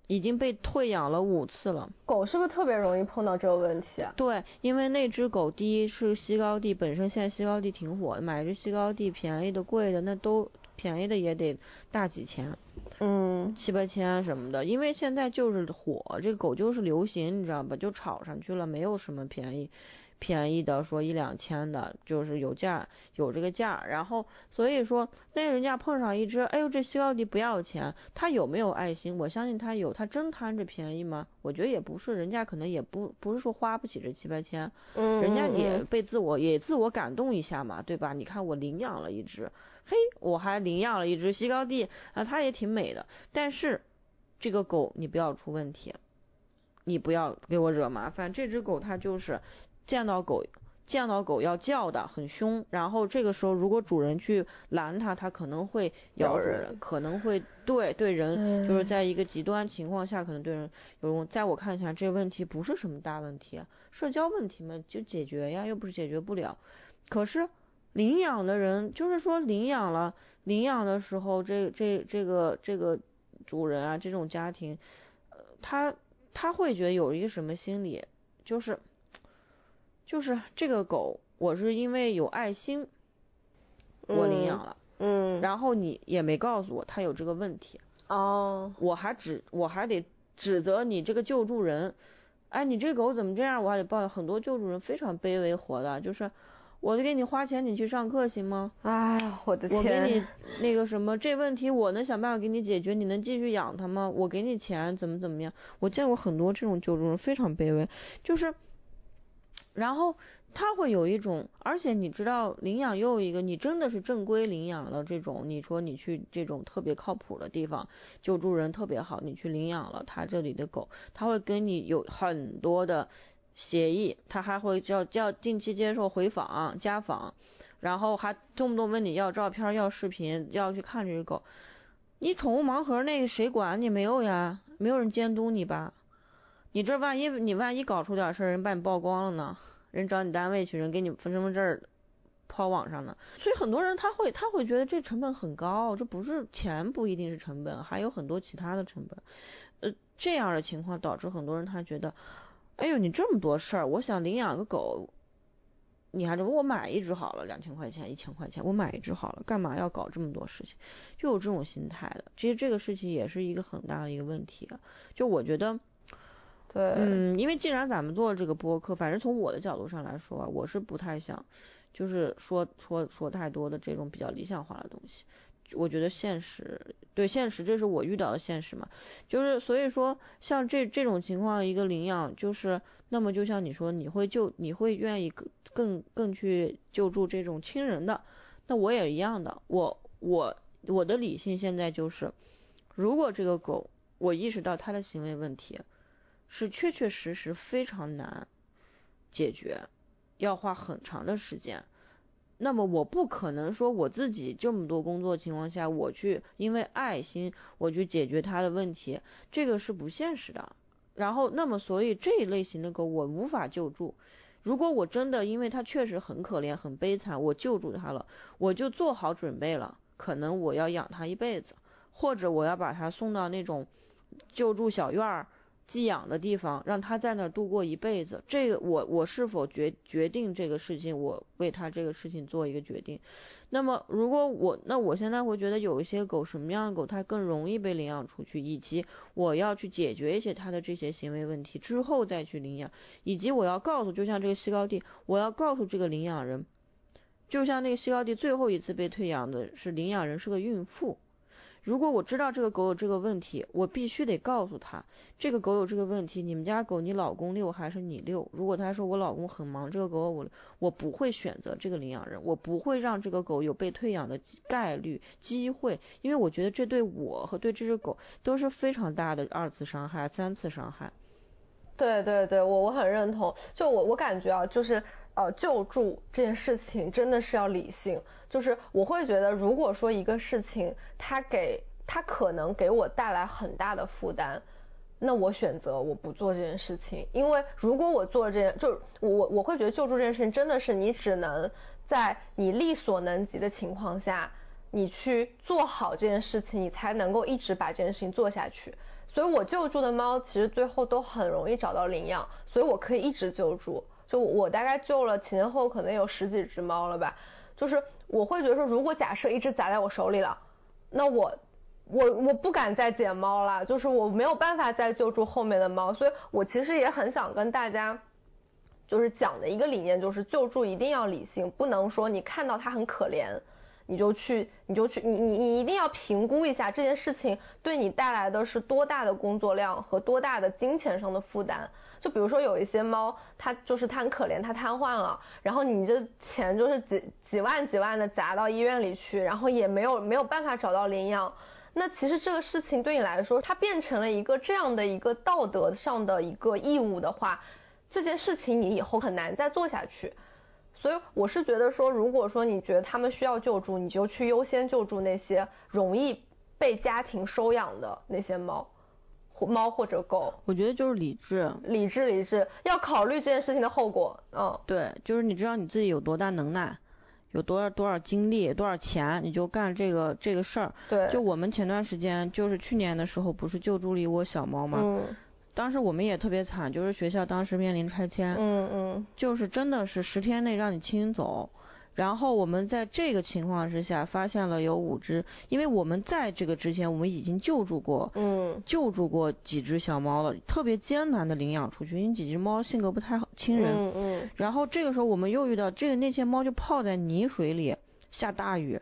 已经被退养了五次了。狗是不是特别容易碰到这个问题啊？对，因为那只狗，第一是西高地本身，现在西高地挺火的，买只西高地便宜的贵的那都便宜的也得大几千，嗯，七八千什么的，因为现在就是火，这狗就是流行，你知道吧，就炒上去了，没有什么便宜便宜的说一两千的，就是有价有这个价。然后所以说那人家碰上一只，哎呦这西高地不要钱，他有没有爱心？我相信他有，他真贪着便宜吗？我觉得也不是，人家可能也不不是说花不起这七八千，嗯，人家也被自我也自我感动一下嘛，对吧？你看我领养了一只，嘿，我还领养了一只西高地啊，它也挺美的。但是这个狗你不要出问题，你不要给我惹麻烦。这只狗它就是见到狗见到狗要叫的很凶，然后这个时候如果主人去拦它，它可能会咬主人，可能会对对人、嗯、就是在一个极端情况下可能对人有用。在我看起来这问题不是什么大问题啊，社交问题嘛就解决呀，又不是解决不了。可是领养的人就是说领养了领养的时候，这这这个这个主人啊，这种家庭、呃、他他会觉得有一个什么心理，就是就是这个狗我是因为有爱心我领养了， 嗯, 嗯然后你也没告诉我它有这个问题哦，我还指我还得指责你这个救助人，哎你这狗怎么这样，我还得抱怨。很多救助人非常卑微活的，就是我就给你花钱你去上课行吗？哎我的天，我给你那个什么，这问题我能想办法给你解决，你能继续养它吗？我给你钱怎么怎么样。我见过很多这种救助人非常卑微，就是然后他会有一种，而且你知道领养又有一个，你真的是正规领养了这种，你说你去这种特别靠谱的地方，救助人特别好，你去领养了他这里的狗，他会跟你有很多的协议，他还会叫叫定期接受回访家访，然后还动不动问你要照片要视频要去看这只狗。你宠物盲盒那个谁管你？没有呀，没有人监督你吧？你这万一你万一搞出点事儿，人把你曝光了呢，人找你单位去，人给你身份证抛网上呢。所以很多人他会他会觉得这成本很高，这不是钱不一定是成本，还有很多其他的成本。呃，这样的情况导致很多人他觉得，哎呦你这么多事儿，我想领养个狗，你还这么我买一只好了，两千块钱一千块钱我买一只好了，干嘛要搞这么多事情？就有这种心态的。其实这个事情也是一个很大的一个问题，就我觉得。对，嗯，因为既然咱们做这个播客，反正从我的角度上来说啊，我是不太想就是说说说太多的这种比较理想化的东西。我觉得现实，对现实，这是我遇到的现实嘛，就是所以说像这这种情况，一个领养就是那么就像你说，你会救你会愿意更更更去救助这种亲人的，那我也一样的。我我我的理性现在就是，如果这个狗我意识到它的行为问题。是确确实实非常难解决，要花很长的时间，那么我不可能说我自己这么多工作情况下，我去因为爱心我去解决他的问题，这个是不现实的。然后那么所以这一类型的狗我无法救助。如果我真的因为它确实很可怜很悲惨，我救助它了，我就做好准备了，可能我要养它一辈子，或者我要把它送到那种救助小院儿寄养的地方，让它在那儿度过一辈子。这个我我是否决决定这个事情，我为它这个事情做一个决定。那么如果我那我现在会觉得有一些狗，什么样的狗它更容易被领养出去，以及我要去解决一些它的这些行为问题之后再去领养，以及我要告诉，就像这个西高地，我要告诉这个领养人，就像那个西高地最后一次被退养的是领养人是个孕妇。如果我知道这个狗有这个问题，我必须得告诉他，这个狗有这个问题，你们家狗你老公遛还是你遛？如果他说我老公很忙，这个狗我我不会选择这个领养人，我不会让这个狗有被退养的概率机会，因为我觉得这对我和对这只狗都是非常大的二次伤害、三次伤害。对对对，我我很认同。就我我感觉啊，就是呃救助这件事情真的是要理性。就是我会觉得，如果说一个事情它给它可能给我带来很大的负担，那我选择我不做这件事情。因为如果我做这件，就我我会觉得救助这件事情真的是你只能在你力所能及的情况下，你去做好这件事情，你才能够一直把这件事情做下去。所以我救助的猫其实最后都很容易找到领养，所以我可以一直救助。就我大概救了前后可能有十几只猫了吧。就是我会觉得说，如果假设一只砸在我手里了，那我我我不敢再捡猫了，就是我没有办法再救助后面的猫。所以我其实也很想跟大家就是讲的一个理念，就是救助一定要理性，不能说你看到它很可怜你就去你就去你你你一定要评估一下这件事情对你带来的是多大的工作量和多大的金钱上的负担。就比如说有一些猫它就是它很可怜，它瘫痪了，然后你这钱就是几几万几万的砸到医院里去，然后也没有没有办法找到领养。那其实这个事情对你来说它变成了一个这样的一个道德上的一个义务的话，这件事情你以后很难再做下去。所以我是觉得说，如果说你觉得他们需要救助，你就去优先救助那些容易被家庭收养的那些猫猫或者狗。我觉得就是理智理智理智要考虑这件事情的后果。嗯，对，就是你知道你自己有多大能耐，有多少多少精力，多少钱，你就干这个这个事儿。对，就我们前段时间就是去年的时候不是救助了一窝小猫吗？嗯，当时我们也特别惨，就是学校当时面临拆迁，嗯嗯，就是真的是十天内让你清走。然后我们在这个情况之下发现了有五只，因为我们在这个之前我们已经救助过，嗯，救助过几只小猫了，特别艰难的领养出去，因为几只猫性格不太好亲人，嗯嗯。然后这个时候我们又遇到这个那些猫就泡在泥水里，下大雨。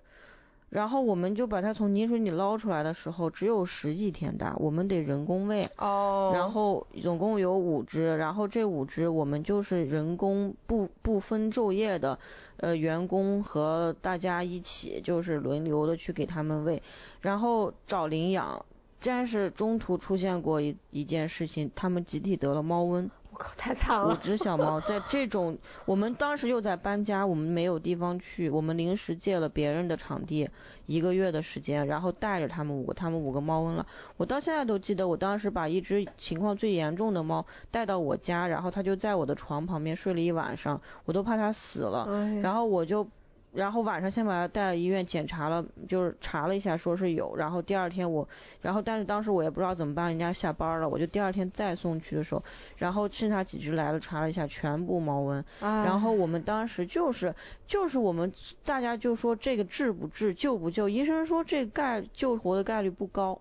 然后我们就把它从泥水里捞出来的时候只有十几天大，我们得人工喂。哦，然后总共有五只，然后这五只我们就是人工不不分昼夜的，呃员工和大家一起就是轮流的去给他们喂，然后找领养。但是中途出现过一一件事情，他们集体得了猫瘟。我靠，太惨了！五只小猫在这种，我们当时又在搬家，我们没有地方去，我们临时借了别人的场地，一个月的时间，然后带着他们五个，他们五个猫瘟了。我到现在都记得，我当时把一只情况最严重的猫带到我家，然后它就在我的床旁边睡了一晚上，我都怕它死了。哎、然后我就。然后晚上先把它带到医院检查了，就是查了一下说是有，然后第二天我，然后但是当时我也不知道怎么办，人家下班了，我就第二天再送去的时候，然后剩下几只来了，查了一下全部猫瘟。然后我们当时就是就是我们大家就说这个治不治救不救，医生说这个概救活的概率不高，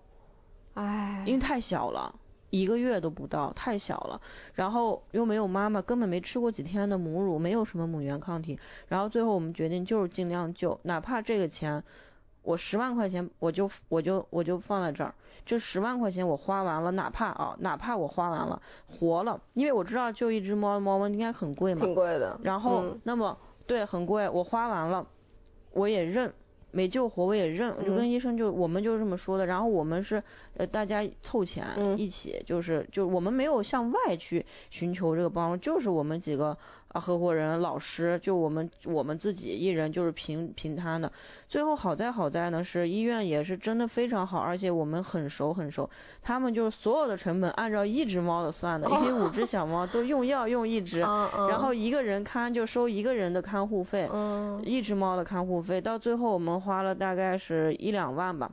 哎，因为太小了，一个月都不到，太小了，然后又没有妈妈，根本没吃过几天的母乳，没有什么母原抗体。然后最后我们决定就是尽量救，哪怕这个钱我十万块钱我就我就我就放在这儿，这十万块钱我花完了，哪怕啊哪怕我花完了活了，因为我知道救一只猫猫应该很贵嘛，挺贵的。然后、嗯、那么对很贵，我花完了我也认。没救活我也认，我就跟医生就、嗯、我们就这么说的。然后我们是呃大家凑钱、嗯、一起，就是就我们没有向外去寻求这个帮助，就是我们几个啊合伙人、老师，就我们我们自己一人就是平平摊的。最后好在好在呢是医院也是真的非常好，而且我们很熟很熟，他们就是所有的成本按照一只猫的算的，因为五只小猫都用药用一只，然后一个人看就收一个人的看护费，一只猫的看护费，到最后我们花了大概是一两万吧，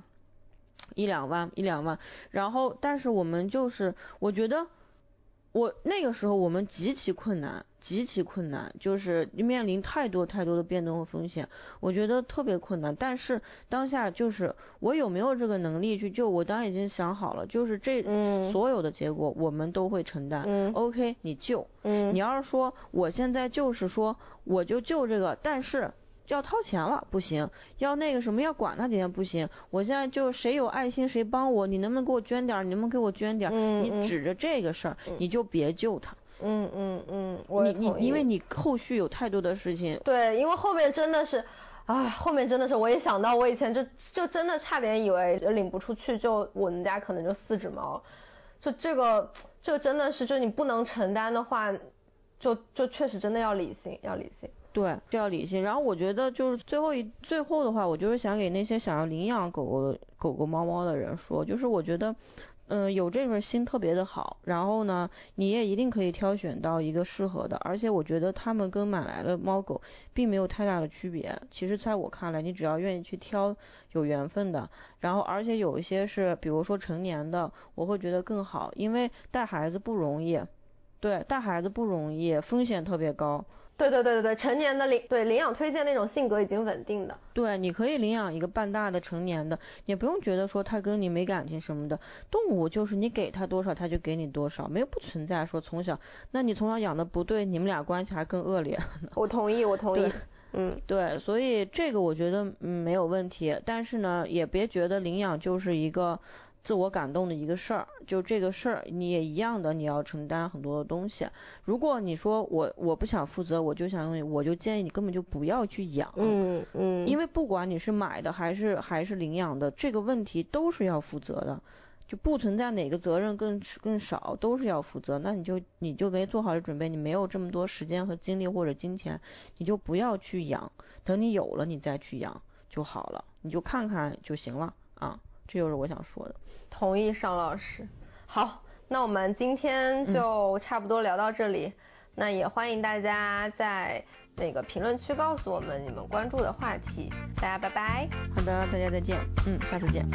一两万一两万，然后但是我们就是我觉得我那个时候我们极其困难极其困难，就是面临太多太多的变动和风险，我觉得特别困难。但是当下就是我有没有这个能力去救，我当然已经想好了，就是这所有的结果我们都会承担、嗯、OK 你救、嗯、你要是说我现在就是说我就救这个，但是要掏钱了不行，要那个什么要管他几天不行，我现在就谁有爱心谁帮我，你能不能给我捐点，你能不能给我捐点、嗯、你指着这个事儿、嗯、你就别救他。嗯嗯嗯，我也同意，你你因为你后续有太多的事情。对，因为后面真的是啊，后面真的是我也想到我以前就就真的差点以为领不出去，就我们家可能就四只猫，就这个就真的是就你不能承担的话，就就确实真的要理性要理性。对，这要理性。然后我觉得就是最后一最后的话，我就是想给那些想要领养狗狗狗狗猫猫的人说，就是我觉得嗯、呃、有这份心特别的好，然后呢你也一定可以挑选到一个适合的，而且我觉得他们跟买来的猫狗并没有太大的区别，其实在我看来你只要愿意去挑有缘分的，然后而且有一些是比如说成年的我会觉得更好，因为带孩子不容易，对，带孩子不容易，风险特别高。对对对对对，成年的领对领养推荐那种性格已经稳定的，对，你可以领养一个半大的成年的，也不用觉得说他跟你没感情什么的。动物就是你给他多少他就给你多少，没有不存在说从小那你从小养的不对，你们俩关系还更恶劣。我同意我同意，嗯，对，所以这个我觉得、嗯、没有问题，但是呢也别觉得领养就是一个自我感动的一个事儿，就这个事儿你也一样的，你要承担很多的东西。如果你说我我不想负责，我就想用，我就建议你根本就不要去养，嗯嗯，因为不管你是买的还是还是领养的，这个问题都是要负责的，就不存在哪个责任更更少，都是要负责。那你就你就没做好这准备，你没有这么多时间和精力或者金钱，你就不要去养，等你有了你再去养就好了，你就看看就行了啊。这就是我想说的。同意尚老师。好，那我们今天就差不多聊到这里、嗯、那也欢迎大家在那个评论区告诉我们你们关注的话题，大家拜拜。好的，大家再见，嗯，下次见。